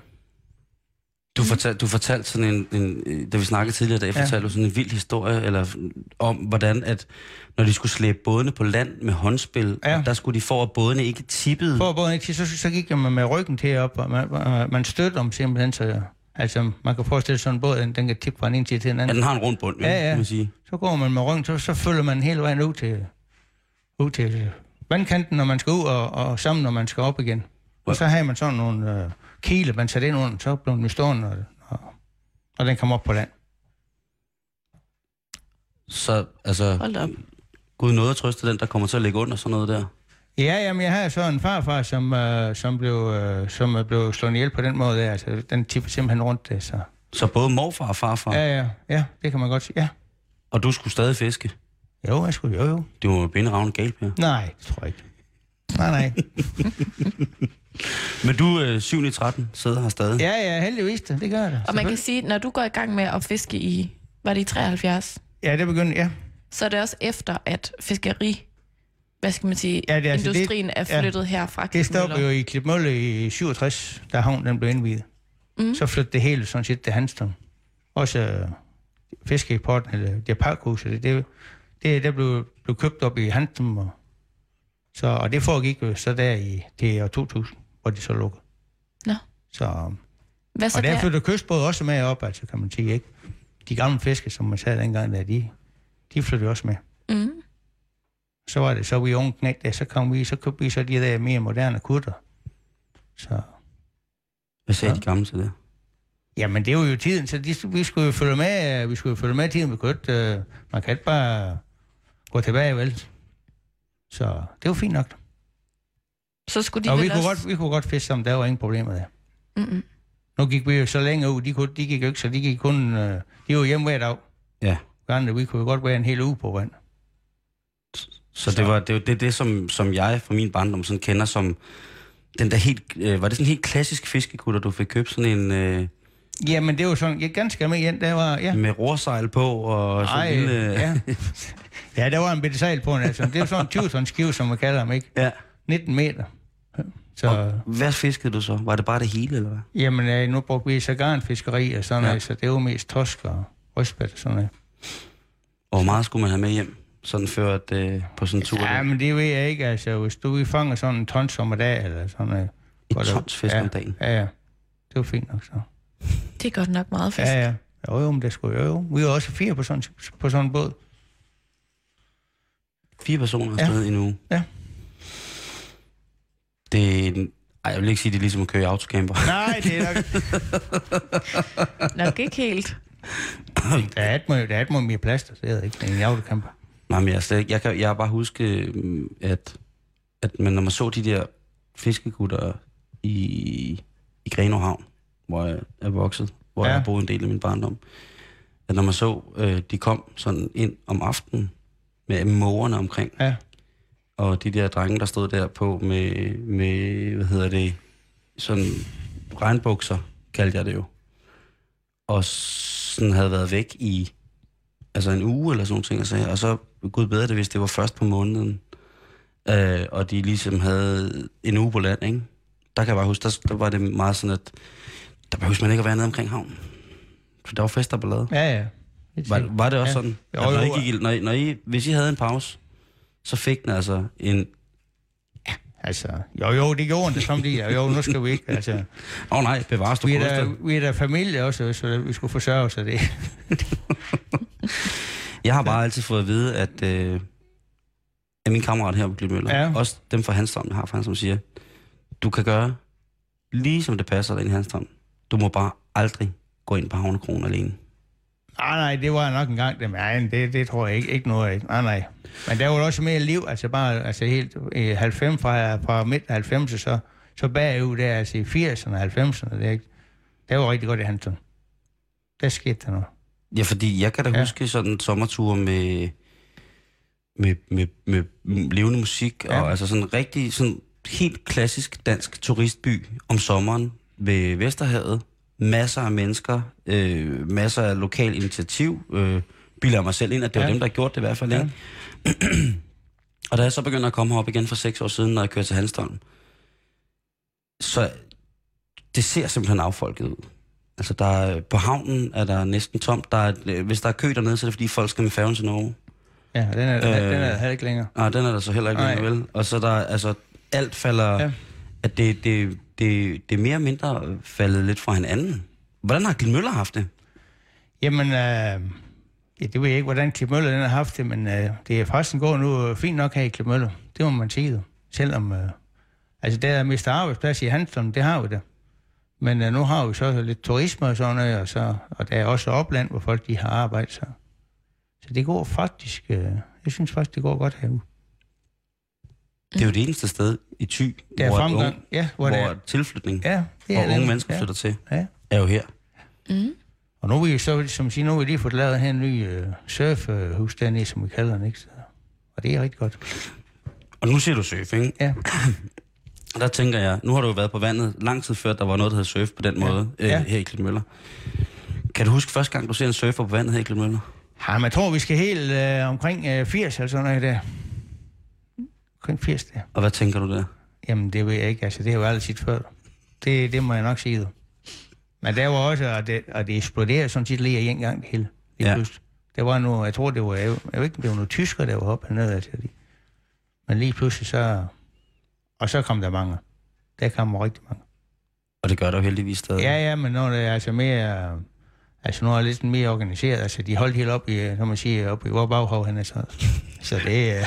Du fortalte, du fortalte sådan en, en... Da vi snakkede tidligere i dag, fortalte ja. du sådan en vild historie, eller om, hvordan at... Når de skulle slæbe bådene på land med håndspil, ja. der skulle de for, at bådene ikke tippede. For at bådene ikke tippede, så, så gik man med ryggen til op, og man, man støtter dem simpelthen, så altså, man kan forestille sådan en båd, den kan tippe fra en til den anden. Ja, den har en rund bund, ja, ja. kan man sige. Så går man med ryggen, så, så følger man hele vejen ud til, ud til vandkanten, når man skal ud, og, og sammen, når man skal op igen. Og så havde man sådan nogle øh, kile, man satte ind under, så blev den stående, og, og, og den kom op på land. Så, altså... Hold op. Gud nåede at trøste den, der kommer til at ligge under sådan noget der. Ja, jamen jeg har så en farfar, som, øh, som, blev, øh, som blev slået ihjel på den måde der. Altså, den tippede simpelthen rundt det, så... Så både morfar og farfar? Ja, ja, ja, det kan man godt sige, ja. Og du skulle stadig fiske? Jo, jeg skulle, jo, jo. Det var jo binderavn galt, Per. Nej, det tror jeg ikke. Nej, nej. Men du øh, syv i tretten sidder her stadig? Ja, ja, heldigvis det, det gør det. Og man kan sige, når du går i gang med at fiske i, var det i treoghalvfjerds? Ja, det begyndte, ja. Så er det også efter, at fiskeri, hvad skal man sige, ja, er altså industrien det, er flyttet ja, her fra Klitmøller. Det stoppede jo i Klitmøller i syvogtres, da havnen blev indviet. Mm. Så flyttede det hele sådan set til Hanstholm. Også øh, fiskeeksporten, eller det pakhuset, det, det, det der blev, blev købt op i Hanstholm. Og, så, og det foregik jo så der i det år to tusind, hvor de så lukkede. Nå. Så, hvad så og der, der flyttede kystbåd også med op, altså kan man sige, ikke? De gamle fiske, som man sagde dengang, der de... De flyttede også med. Mm. Så var det, så vi unge knægte, så kom vi, så købte vi så de der mere moderne kutter. Så. Hvad sagde ja. de gamle til det? Jamen, det var jo tiden, så de, vi skulle jo følge med, vi skulle jo følge med tiden, vi kunne ikke, øh, man kan ikke bare gå tilbage, vel? Så det var fint nok. Så skulle de og vi kunne, også... godt, vi kunne godt fiske sammen, der var ingen problemer der. Mm-hmm. Nu gik vi jo så længe ud, de, kunne, de gik jo ikke, så de gik kun, øh, de var hjemme hver dag. Ja. Gange, vi kunne jo godt være en hel uge på vand. Så det var det, var det, det som, som jeg fra min barndom sådan kender som den der helt... Øh, var det sådan en helt klassisk fiskekutter, du fik købt sådan en... Øh, Jamen, det var sådan... Jeg ganske almindelig, der var... Ja. Med rorsejl på og sådan Ej, en lille... Øh, ja. ja, der var en bitte sejl på. Altså. Det var sådan en tyve tons skive, som man kalder dem, ikke? Ja. nitten meter. Så... Og hvad fiskede du så? Var det bare det hele, eller hvad? Jamen, øh, nu brugte vi sågar en fiskeri og sådan noget, ja. Så det var mest torsk og rødspæt og sådan noget. Og hvor meget skulle man have med hjem? Sådan ført øh, på sådan en tur? Ja, men det ved jeg ikke, altså. Hvis du fanger sådan en tons om dag, eller sådan noget... En tons fisk om dagen? Ja, ja. Det var fint nok, så. Det er godt nok meget fisk. Ja, ja. Jo, jo, men det skulle jo. Vi var også fire på sådan, på sådan en båd. Fire personer har stået i en uge? Ja. Det er... Ej, jeg vil ikke sige, det er ligesom at køre i autocamper. Nej, det er nok... nok ikke helt. Der er et mål mere plaster, det hedder ikke. Det er en autocamper. Nej, men jeg, slet, jeg kan jeg bare huske, at, at man, når man så de der fiskegutter i, i Grenaa Havn, hvor jeg er vokset, hvor ja. jeg har boet en del af min barndom, at når man så, øh, de kom sådan ind om aftenen med mågerne omkring, ja. og de der drenge, der stod der på med, med hvad hedder det, sådan regnbukser, kaldte jeg det jo, og sådan havde været væk i altså en uge eller sådan nogle ting, og så, og så gud bedre det, hvis det var først på måneden, øh, og de ligesom havde en uge på land, ikke? Der kan jeg bare huske, der, der var det meget sådan, at der behøvede man ikke at være nede omkring havnen. For der var fest og ballade. Ja, ja. Var, var det også ja. sådan? Jo, jo, jo. Når I gik, når I, når I, hvis I havde en pause, så fik den altså en... Ja, altså... Jo, jo, det gjorde det som de er. Jo, nu skal vi ikke, altså... Åh oh, nej, bevares du vi på er der, vi er der familie også, så vi skulle forsørge os af det. Jeg har bare altid fået at vide, at... Øh, at min kammerat her på Klitmøller, ja. også dem fra Hanstholm, jeg har fra Hanstholm, siger... Du kan gøre, lige som det passer dig i Hanstholm. Du må bare aldrig gå ind på havnekronen alene. Nej, nej, det var nok engang det, men det, det tror jeg ikke, ikke noget af. Nej, nej. Men der var også mere liv, altså bare altså helt i halvfemserne, fra, fra midt af halvfemserne, så, så bagud der, altså i firserne og halvfemserne, det, ikke? Det var rigtig godt i Hanstholm. Der skete der noget. Ja, fordi jeg kan da ja. huske sådan en sommertur med, med, med, med, med levende musik, ja. og altså sådan rigtig sådan... Helt klassisk dansk turistby om sommeren ved Vesterhavet. Masser af mennesker, øh, masser af lokal initiativ. Øh, bilder mig selv ind, at det ja. var dem, der gjorde det i hvert fald. Ja. Og da jeg så begyndte at komme herop igen for seks år siden, når jeg kørte til Hanstholm, så det ser simpelthen affolket ud. Altså der, på havnen er der næsten tomt. Der er, hvis der er kø dernede, så er det fordi folk skal med færgen til Norge. Ja, den er der, øh, den er der ikke længere. Nej, den er der så heller ikke længere, vel. Og så der altså... Alt falder, ja. at det, det, det, det mere og mindre faldet lidt fra hinanden. Hvordan har Klitmøller haft det? Jamen, øh, ja, det ved jeg ikke, hvordan Klitmøller den har haft det, men øh, det er forresten gået nu fint nok her i Klitmøller. Det må man sige, selvom... Øh, altså, der er mistet arbejdsplads i Hanstholm, det har vi da. Men øh, nu har vi så lidt turisme og sådan noget, og, så, og der er også opland, hvor folk de har arbejde. Så, så det går faktisk... Øh, jeg synes faktisk, det går godt herude. Det er jo det eneste sted i Thy, der hvor, unge, ja, hvor, hvor tilflytning, ja, det er hvor unge mennesker flytter ja. til, ja. er jo her. Mm. Og nu er vi så, som siger, nu har vi lige fået lavet her en ny uh, surfhus dernede, som vi kalder den, ikke? Så, og det er rigtig godt. Og nu siger du surf, ikke? Ja. Og der tænker jeg, nu har du jo været på vandet lang tid før, der var noget, der hed surf på den måde ja. Ja. Øh, her i Klitmøller. Kan du huske første gang, du ser en surfer på vandet her i Klitmøller? Ja, man tror, vi skal helt øh, omkring øh, firs eller sådan noget der. firs, ja. Og hvad tænker du der? Jamen, det ved jeg ikke. Altså, det har jo aldrig set før. Det, det må jeg nok sige. Men der var også, og det, og det eksploderede sådan set lige en gang det hele. Det ja. Pludselig. Der var nu, jeg tror, det var, jeg ved ikke, det var nogle tyskere, der var oppe og ned. Altså. Men lige pludselig så, og så kom der mange. Der kom rigtig mange. Og det gør der heldigvis stadig. Ja, ja, men når det er altså mere, altså nu er det lidt mere organiseret. Altså, de holdt helt op i, når man siger, op i vores baghav, han er så. Så det er...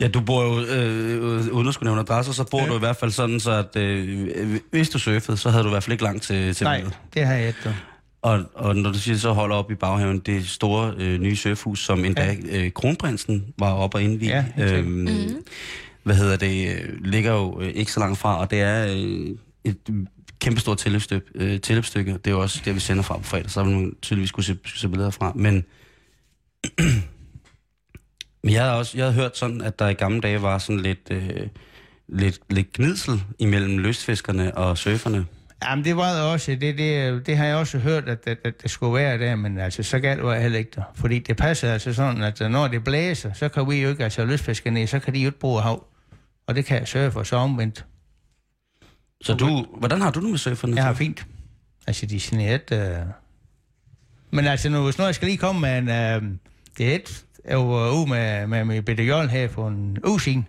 Ja, du bor jo, øh, uden at skulle nævne adresser, så bor øh. du i hvert fald sådan, så at øh, hvis du surfede, så havde du i hvert fald ikke langt til, til Nej, med. Det har jeg ikke. Og, og når du siger, så holder op i baghaven det store øh, nye surfhus, som endda ja. øh, kronprinsen var oppe og indvige. Ja, øhm, mm-hmm. Hvad hedder det? Ligger jo øh, ikke så langt fra, og det er øh, et kæmpestort tilløbsstykke. Øh, tilløbsstykke. Det er jo også det, vi sender fra på fredag, så vil man tydeligvis kunne se, se billeder fra. Men... Men jeg havde også jeg havde hørt sådan, at der i gamle dage var sådan lidt, øh, lidt, lidt gnidsel imellem lystfiskerne og surferne. Jamen det var det også. Det, det, det har jeg også hørt, at, at, at det skulle være der, men altså så galt var jeg heller ikke der. Fordi det passer altså sådan, at når det blæser, så kan vi jo ikke, altså lystfiskerne, så kan de jo ikke bruge hav. Og det kan jeg surfer så omvendt. Så du, hvordan har du det med surferne? Jeg har fint. Altså de er sådan et, øh... Men altså nu, hvis nu jeg skal lige komme med en... Øh... Det er et... Jeg var ude med, med min bitte Jørgen her for en uge siden.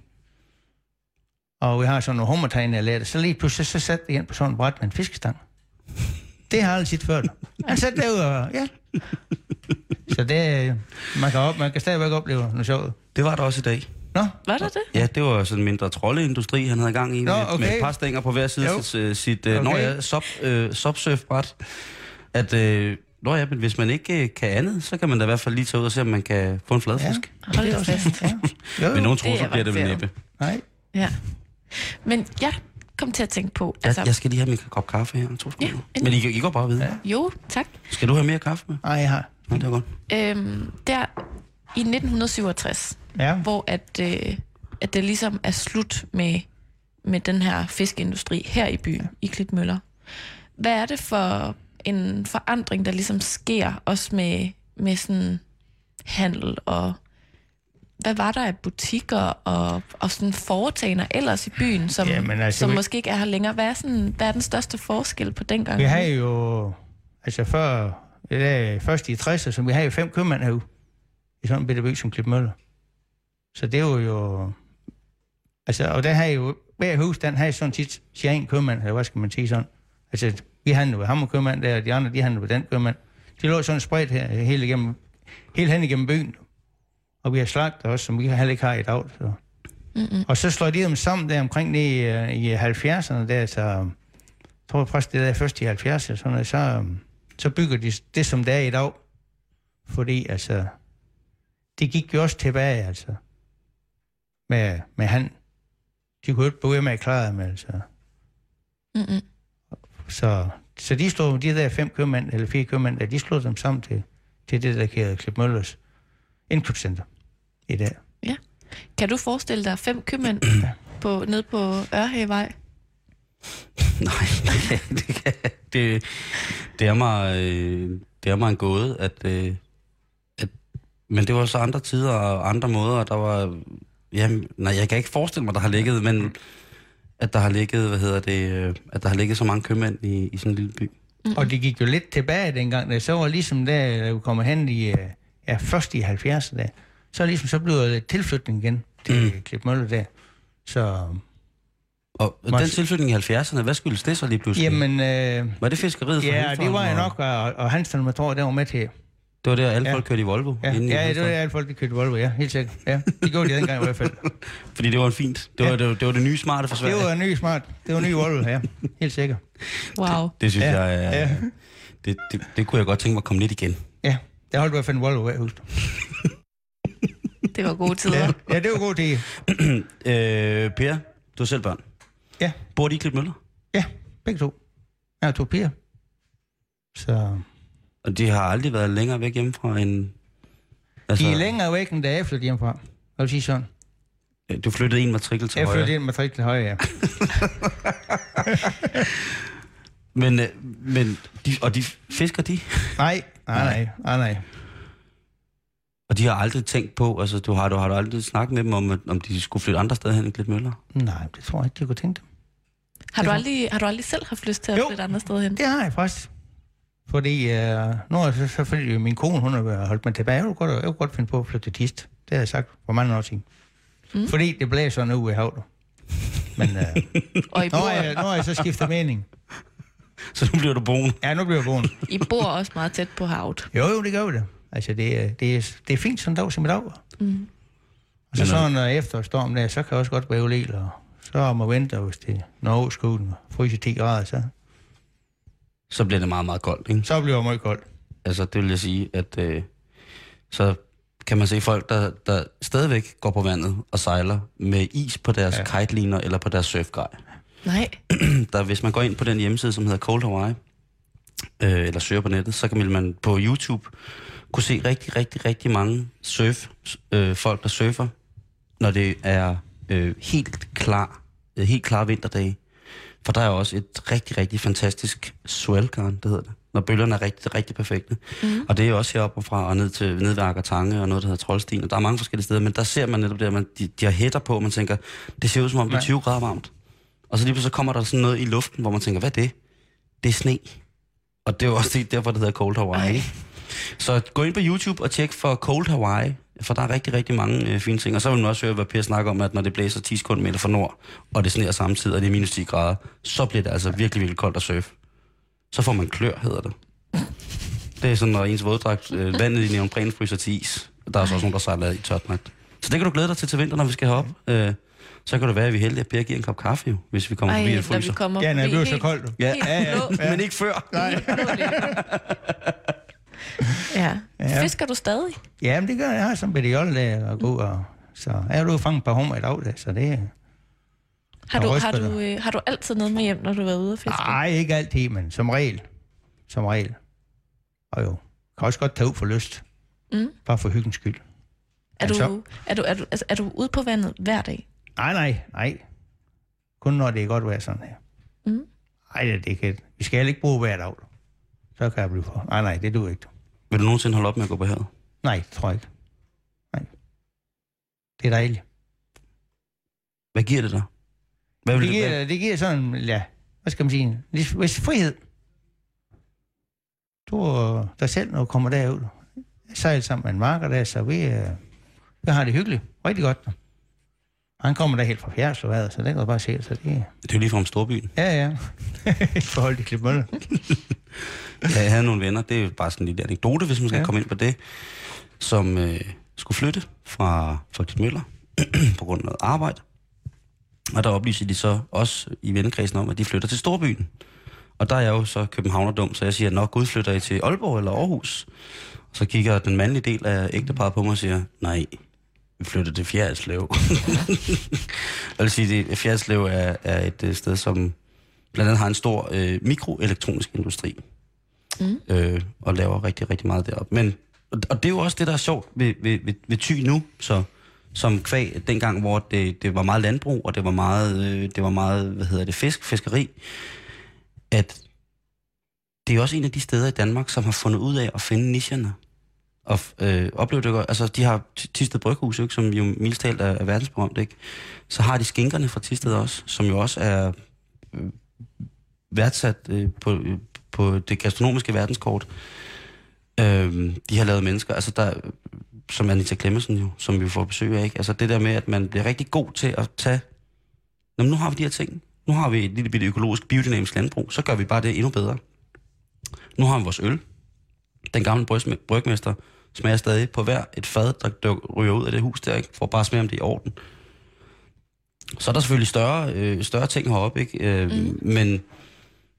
Og vi har sådan nogle hummertegn, jeg lærte. Så lige pludselig så satte vi ind på sådan en bræt med en fiskestang. Det har jeg altid før. Han satte derude og... Ja. Så det... Man kan, op, man kan stadigvæk opleve noget sjovt. Det var der også i dag. Nå? Var der det? Ja, det var sådan en mindre troldeindustri, han havde gang i. Nå, okay. Med et par stænger på hver side jo. sit... sit okay. Når jeg sop, øh, sopsurfbræt. At... Øh, Nå ja, men hvis man ikke kan andet, så kan man da i hvert fald lige tage ud og se, om man kan få en fladfisk. Ja, hold det fast. Ja. Men nogen tror, så bliver det med næppe. Nej. Ja. Men jeg kom til at tænke på... Altså... Jeg, jeg skal lige have min kop kaffe her, to sekunder. Ja, men I, I går bare videre. Ja. Jo, tak. Skal du have mere kaffe med? Nej, jeg har. Nej, det var godt. Øhm, der i nitten syvogtres, ja. Hvor at, øh, at det ligesom er slut med, med den her fiskeindustri her i byen, ja. I Klitmøller. Hvad er det for... en forandring, der ligesom sker, også med, med sådan handel, og hvad var der af butikker, og, og sådan foretagender ellers i byen, som, Jamen, altså, som vi... måske ikke er her længere. Hvad er, sådan, hvad er den største forskel på dengang? Vi havde jo, altså før, ja, først i tresserne, som vi havde jo fem købmænd herude, i sådan en bitte by som Klitmøller. Så det var jo, altså, og der havde jo, hver hus, den havde sådan tit, siger en købmænd, eller hvad skal man sige sådan, altså, vi handlede ved ham og købmand der, og de andre, de handlede ved den købmand. De lå sådan spredt her, helt, igennem, helt hen igennem byen. Og vi har slagter også, som vi heller ikke har i dag. Så. Og så slår de dem sammen der omkring det i, i halvfjerdserne der, så jeg tror præst, det der først i halvfjerdserne, sådan, så, så bygger de det, som det er i dag. Fordi altså, det gik jo også tilbage, altså, med, med handel. De kunne jo ikke begynde med at klare dem, altså. Mm-mm. Så, så de slog de der fem købmænd, eller fire købmænd, der, de slog dem sammen til, til det, der hedder Klitmøllers indkøbscenter i dag. Ja. Kan du forestille dig fem købmænd på, nede på Ørhavevej? Nej, det, det, kan, det, det, er mig, det er mig en gåde, at, at, men det var så andre tider og andre måder, og der var, jamen, nej, jeg kan ikke forestille mig, der har ligget, men... at der har ligget, hvad hedder det, at der har ligget så mange købmænd i, i sådan en lille by. Mm. Og det gik jo lidt tilbage dengang, da så var ligesom der, vi kommer hen i, ja, først i halvfjerdserne der, så ligesom så blev det tilflytning igen til mm. Klitmøller der. Så... Og den måske... tilflytning i halvfjerdserne, hvad skyldes det så lige pludselig? Jamen... Øh... Var det fiskeriet fra ja, Hanstholm? Ja, det var jeg nok, og, og Hanstholm, jeg tror, det var med til. Det var der, alle folk ja. kørte i Volvo? Ja, ja i det var der, alle folk de kørte i Volvo, ja. Helt sikkert. Ja. Det gjorde de dengang i hvert fald. Fordi det var fint. Det var, ja. det, var, det, var det nye smarte for Sverige. Det var en ny smart. Det var en ny Volvo, ja. Helt sikkert. Wow. Det, det synes ja. jeg... Ja. Det, det, det kunne jeg godt tænke mig at komme lidt igen. Ja, der holdt i hvert fald en Volvo, jeg husker. Det var gode tider. Ja, ja det var gode tider. øh, Per, du har selv børn. Ja. Bor de i Klitmøller? Ja, begge to. Jeg har to piger. Så... Og de har aldrig været længere væk hjemmefra end... Altså... De er længere væk, end da jeg flyttede hjemmefra. Hvad vil sige sådan? Du flyttede en matrikel til jeg højre? Jeg flyttede en matrikel til højre, ja. men, men... De, og de fisker de? Nej, nej, nej, nej, nej. Og de har aldrig tænkt på, altså du har, du har aldrig snakket med dem om, om de skulle flytte andre steder hen end Klitmøller? Nej, det tror jeg ikke, de kunne tænke dem. Har du aldrig, har du aldrig selv haft lyst til at jo, flytte andre steder hen? Det har jeg faktisk. Fordi øh, nu er så selvfølgelig min kone, hun har holdt mig tilbage. Jeg kunne godt, jeg kunne godt finde på at flytte til Thisted. Det har jeg sagt for mange år siden. Mm. Fordi det blæser nu ude i havet. Men øh, nu har jeg så skiftet mening. Så nu bliver du boende? Ja, nu bliver jeg boende. I bor også meget tæt på havet. Jo, jo, det gør vi da. Altså, det, det, det er fint sådan en dag som i dag. Mm. Og så sådan noget efterårsstorm der, så kan jeg også godt bræve lel, og så er man venter, hvis det er Norge-skuden og fryser ti grader, så... Så bliver det meget, meget koldt, ikke? Så bliver det meget koldt. Altså, det vil jeg sige, at øh, så kan man se folk, der, der stadigvæk går på vandet og sejler med is på deres ja. kiteliner eller på deres surfgrej. Nej. Der, hvis man går ind på den hjemmeside, som hedder Cold Hawaii, øh, eller søger på nettet, så kan man på YouTube kunne se rigtig, rigtig, rigtig mange surf, øh, folk, der surfer, når det er øh, helt klar, øh, helt klar vinterdage. For der er også et rigtig, rigtig fantastisk swell, Karen, det hedder det. Når bølgerne er rigtig, rigtig perfekte. Mm-hmm. Og det er jo også heroppe fra og ned til ned ved Akertange og noget, der hedder Troldstien. Og der er mange forskellige steder, men der ser man netop det, at man, de, de har hætter på, og man tænker, det ser ud som om det er tyve grader varmt. Og så lige pludselig kommer der sådan noget i luften, hvor man tænker, hvad er det? Det er sne. Og det er jo også det, derfor, det hedder Cold Hawaii. Ej. Så gå ind på YouTube og tjek for Cold Hawaii, for der er rigtig, rigtig mange øh, fine ting. Og så vil man også høre, hvad Per snakker om, at når det blæser ti sekundmeter fra nord, og det sneer samtidig, og det er minus ti grader, så bliver det altså virkelig, virkelig koldt at surfe. Så får man klør, hedder det. Det er sådan, når ens våddragt, øh, vandet i neonprænen fryser til is. Der er så også nogen, der sejler i tørdragt. Så det kan du glæde dig til til vinter, når vi skal herop. Øh, så kan det være, at vi er heldige, at Per giver en kop kaffe, jo, hvis vi kommer forbi og fryser. Kommer ja, når det bliver så koldt. Ja, ja, ja, ja. Men ikke før. Nej. Ja. Ja. Fisker du stadig? Jamen, det gør jeg. Jeg har sådan en bedre og god. Og, så jeg har jo fanget et par hummer i dag, da, så det... Har du, har, du, øh, har du altid noget med hjem, når du har været ude og fiske? Nej, ikke altid, men som regel. Som regel. Og jo, kan også godt tage ud for lyst. Mm. Bare for hyggens skyld. Er du, så... er, du, er, du, altså, er du ude på vandet hver dag? Nej, nej, nej. Kun når det er godt vejr sådan her. Mm. Nej, det, det kan vi skal ikke bruge hver dag. Så kan jeg blive for. Nej, nej, det duer ikke. Vil du nogensinde holde op med at gå på havet? Nej, det tror jeg ikke. Nej. Det er dejligt. Hvad giver det dig? Hvad vil det, det, giver, det giver sådan, ja, hvad skal man sige, hvis frihed. Du og dig selv, når du kommer derud, jeg sejler sammen med en marker der, så vi, vi har det hyggeligt, rigtig godt. Og han kommer der helt fra Fjærdslev, så det kan du bare se. Så det, det er jo lige fra om storbyen. Ja, ja. Forhold til Klitmøller. Ja, jeg havde nogle venner, det er bare sådan en lille anekdote, hvis man skal ja. komme ind på det, som øh, skulle flytte fra, fra Klitmøller på grund af noget arbejde. Og der oplyser de så også i vennekredsen om, at de flytter til storbyen. Og der er jeg jo så københavnerdum, så jeg siger, nok gud flytter I til Aalborg eller Aarhus. Og så kigger den mandlige del af ægteparret på mig og siger, nej, vi flytter til Fjærdslev. Jeg vil sige, at Fjærdslev er, er et sted, som blandt andet har en stor øh, mikroelektronisk industri. Mm. Øh, og laver rigtig, rigtig meget deroppe. Men, og det er jo også det, der er sjovt ved, ved, ved, ved Thy nu, så... som kvæg dengang, hvor det, det var meget landbrug, og det var meget, øh, det var meget hvad hedder det, fisk, fiskeri, at det er også en af de steder i Danmark, som har fundet ud af at finde nicherne. Og øh, oplever det godt. Altså, de har Thisted Bryghus, ikke, som jo mildest talt er, er verdensberømt, ikke? Så har de skinkerne fra Thisted også, som jo også er øh, værdsat øh, på, øh, på det gastronomiske verdenskort. Øh, de har lavet mennesker, altså der... som Anita Clemmensen jo, som vi får besøg af, ikke? Altså det der med, at man bliver rigtig god til at tage... Nå, nu har vi de her ting. Nu har vi et lille bitte økologisk, biodynamisk landbrug. Så gør vi bare det endnu bedre. Nu har vi vores øl. Den gamle brygmester smager stadig på hver et fad, der ryger ud af det hus der, ikke? For bare at smage, om det er i orden. Så er der selvfølgelig større, øh, større ting heroppe, ikke? Øh, mm. men,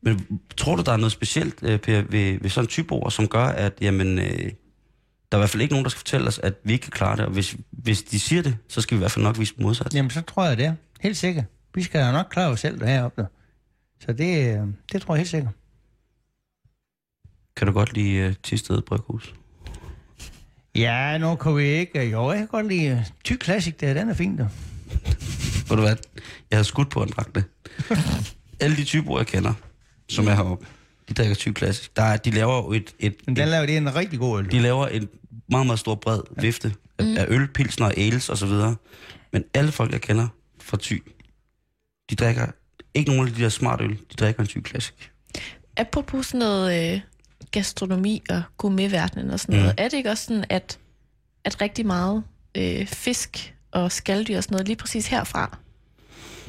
men tror du, der er noget specielt, øh, Per, ved, ved sådan en typebord, som gør, at jamen... Øh, der er i hvert fald ikke nogen, der skal fortælle os, at vi ikke kan klare det, og hvis, hvis de siger det, så skal vi i hvert fald nok vise modsat. Jamen, så tror jeg det er. Helt sikkert. Vi skal jo nok klare os selv deroppe. Så det, det tror jeg helt sikkert. Kan du godt lide uh, Thisted Bryghus? Ja, nu kan vi ikke. Jo, jeg kan godt lide Thy Classic, der. Den er fint, der. Ved du hvad? Jeg har skudt på en dragte. Alle de typer, jeg kender, som er heroppe, de drikker Thy Classic. Der er, de laver jo et... et den laver det en rigtig god øl. De laver en meget, meget stor bred ja. vifte af, mm. af øl, pilsner, ales og så videre. Men alle folk, jeg kender fra Thy, de drikker ikke nogen af de der smarte øl. De drikker en Thy Classic. Apropos sådan noget øh, gastronomi og gourmetverdenen og sådan mm. noget, er det ikke også sådan, at, at rigtig meget øh, fisk og skaldyr og sådan noget lige præcis herfra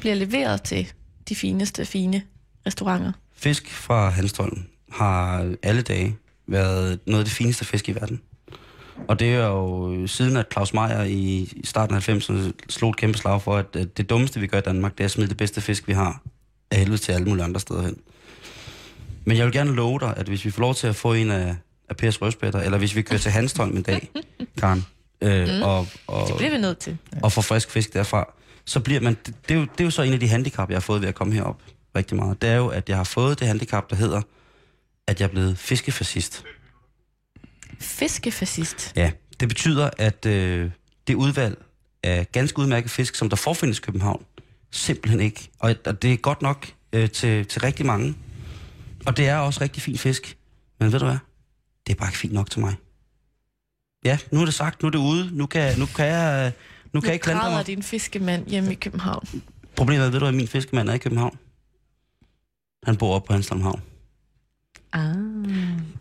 bliver leveret til de fineste, fine restauranter? Fisk fra Hanstholm har alle dage været noget af det fineste fisk i verden. Og det er jo siden, at Claus Meyer i starten af halvfemserne slog et kæmpe slag for, at det dummeste, vi gør i Danmark, det er at smide det bedste fisk, vi har, af helvede til alle mulige andre steder hen. Men jeg vil gerne love dig, at hvis vi får lov til at få en af, af Pers rødspætter, eller hvis vi kører til Hanstholm en dag, Karen, øh, mm. og, og, det bliver vi nødt til. Og få frisk fisk derfra, så bliver man... Det, det, er jo, det er jo så en af de handicap, jeg har fået ved at komme herop rigtig meget. Det er jo, at jeg har fået det handicap, der hedder, at jeg er blevet fiskefascist. Fiskefascist? Ja, det betyder, at øh, det udvalg af ganske udmærket fisk, som der forfindes i København, simpelthen ikke. Og, og det er godt nok øh, til, til rigtig mange. Og det er også rigtig fin fisk. Men ved du hvad? Det er bare ikke fint nok til mig. Ja, nu er det sagt, nu er det ude, nu kan, nu kan jeg... Nu kan jeg ikke klandre mig. Nu græder din fiskemand hjemme i København. Problemet er, ved du, at min fiskemand er i København. Han bor oppe på Hanstholm Havn. Ah.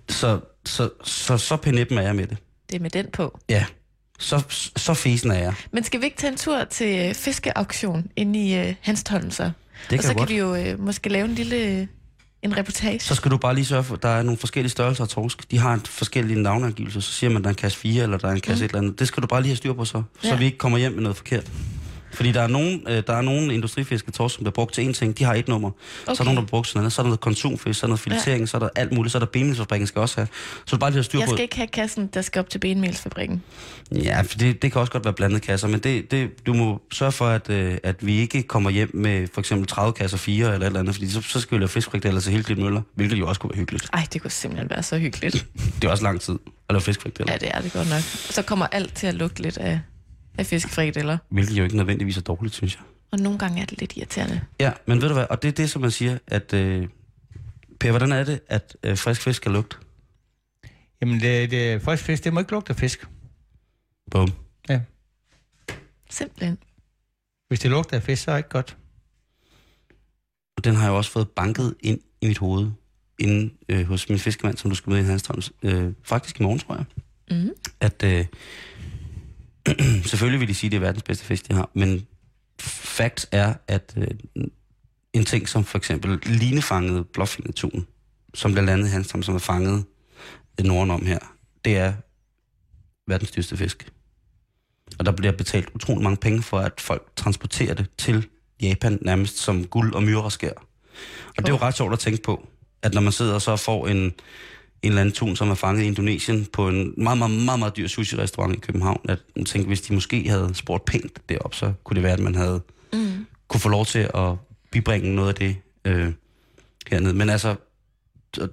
Så, så, så, så peneppen er jeg med det. Det er med den på? Ja. Så, så fisen er jeg. Men skal vi ikke tage en tur til fiskeauktion inde i uh, Hanstholm så? Det kan og så godt. Kan vi jo uh, måske lave en lille... En reportage. Så skal du bare lige sørge for, der er nogle forskellige størrelser af torsk. De har en forskellige navneangivelse, så siger man, at der er en kasse fire, eller der er en kasse mm. et eller andet. Det skal du bare lige have styr på så, ja. Så vi ikke kommer hjem med noget forkert. Fordi der er nogen, der er nogen industrifiskede torsk, som bliver brugt til én ting. De har et nummer. Okay. Så er nogen, der bliver brugt til noget. Så er der noget konsumfisk, så er noget filetering, ja. Så er der alt muligt. Så er der benmelsfabrikken skal også have. Så du bare lige have styr på... Jeg skal på ikke have kassen, der skal op til benmelsfabrikken. Ja, for det, det kan også godt være blandet kasser, men det, det, du må sørge for, at, at vi ikke kommer hjem med for eksempel tredive kasser fire eller et eller andet, fordi så, så skal vi lave fiskfrikdeller til hele Klitmøller, hvilket jo også kunne være hyggeligt. Ej, det kunne simpelthen være så hyggeligt. Det er også lang tid at lave fiskfrikdeller. Ja, det er det godt nok. Så kommer alt til at lugte lidt af... af fiskefrikadeller. Hvilket jo ikke nødvendigvis er dårligt, synes jeg. Og nogle gange er det lidt irriterende. Ja, men ved du hvad, og det er det, som man siger, at... Øh, Per, hvordan er det, at øh, frisk fisk skal lugte? Jamen, det, det, frisk fisk, det må ikke lugte af fisk. Bum. Ja. Simpelthen. Hvis det lugter af fisk, så er det ikke godt. Og den har jeg jo også fået banket ind i mit hoved, inde øh, hos min fiskemand, som du skal med i Hanstholm, øh, faktisk i morgen, tror jeg. Mm. At... Øh, selvfølgelig vil de sige, at det er verdens bedste fisk, de har, men facts er, at øh, en ting som for eksempel linefangede blåfinget tun, som bliver landet i Hanstholm, som er fanget Norden om her, det er verdens dyreste fisk. Og der bliver betalt utrolig mange penge for, at folk transporterer det til Japan, nærmest som guld og myreskær. Og okay. Det er jo ret sjovt at tænke på, at når man sidder og så får en... en eller anden tun, som er fanget i Indonesien på en meget, meget, meget, meget dyr sushi-restaurant i København, at man tænkte, hvis de måske havde spurgt pænt derop, så kunne det være, at man havde mm. kunne få lov til at bibringe noget af det øh, hernede. Men altså,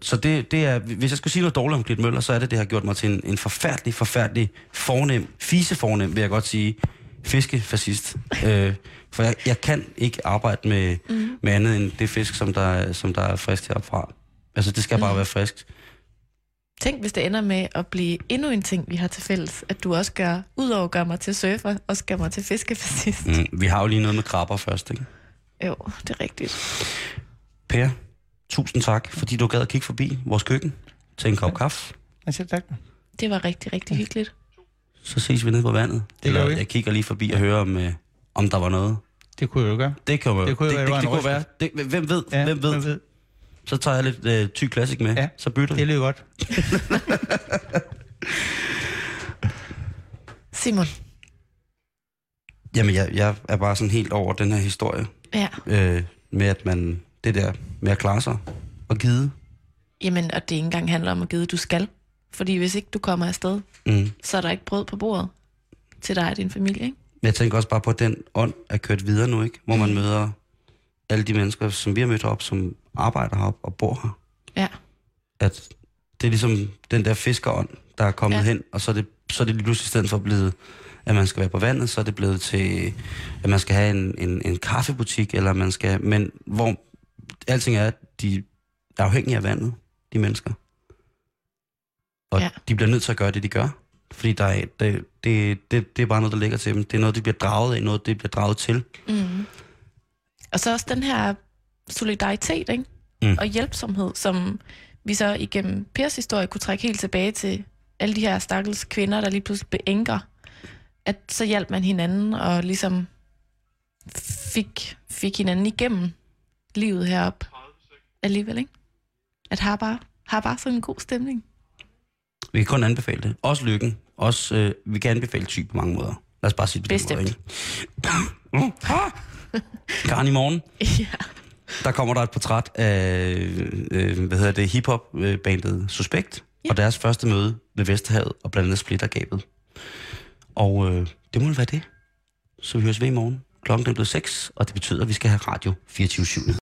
så det, det er, hvis jeg skulle sige noget dårligt om Klitmøller, så er det, det har gjort mig til en, en forfærdelig, forfærdelig fornem, fisefornem, vil jeg godt sige, fiskefascist. øh, for jeg, jeg kan ikke arbejde med, mm. med andet end det fisk, som der, som der er frisk heropfra. Altså, det skal mm. bare være frisk. Tænk, hvis det ender med at blive endnu en ting, vi har til fælles, at du også gør, udover gør mig til surfer, også gør mig til fiskefascist. Mm, vi har jo lige noget med krabber først, ikke? Jo, det er rigtigt. Per, tusind tak, fordi du gad at kigge forbi vores køkken til en kop kaffe. Ja, selv tak. Det var rigtig, rigtig hyggeligt. Så ses vi nede på vandet. Det gør vi. Jeg kigger lige forbi og hører, om, øh, om der var noget. Det kunne jo gøre. Det kunne jo det, det, det, det, det kunne være. Det, hvem ved? Ja, hvem ved? Hvem ved? Så tager jeg lidt øh, Thy Classic med, ja, så bytter vi. Det lyder godt. Simon. Jamen, jeg, jeg er bare sådan helt over den her historie. Ja. Øh, med at man, det der med at klare sig og gide. Jamen, og det ikke engang handler om at gide, du skal. Fordi hvis ikke du kommer afsted, mm. så er der ikke brød på bordet til dig og din familie, ikke? Men jeg tænker også bare på, at den ånd er kørt videre nu, ikke? Hvor man møder... alle de mennesker, som vi har mødt op, som arbejder herop og bor her. Ja. At det er ligesom den der fiskerånd, der er kommet ja. hen, og så er det, så er det pludselig i stedet for blevet, at man skal være på vandet, så er det blevet til, at man skal have en, en, en kaffebutik, eller man skal, men hvor alting er, at de er afhængige af vandet, de mennesker. Og ja. de bliver nødt til at gøre det, de gør. Fordi der er, det, det, det, det er bare noget, der ligger til dem. Det er noget, de bliver draget af, noget, det bliver draget til. Mhm. Og så også den her solidaritet, ikke? Mm. Og hjælpsomhed, som vi så igennem Pers historie kunne trække helt tilbage til alle de her stakkels kvinder, der lige pludselig blev enker. At så hjalp man hinanden og ligesom fik, fik hinanden igennem livet heroppe alligevel, ikke? At har bare, har bare sådan en god stemning. Vi kan kun anbefale det. Også Løkken. Også, øh, vi kan anbefale Thy på mange måder. Lad os bare sige det på bestemt. Den måde, ikke? Karen, i morgen, ja. Der kommer der et portræt af øh, hvad hedder det, hiphop-bandet Suspect, ja. Og deres første møde med Vesterhavet og blandt andet Splittergabet. Og øh, det må være det. Så vi høres ved i morgen. Klokken er blevet seks, og det betyder, at vi skal have radio fireogtyve syv.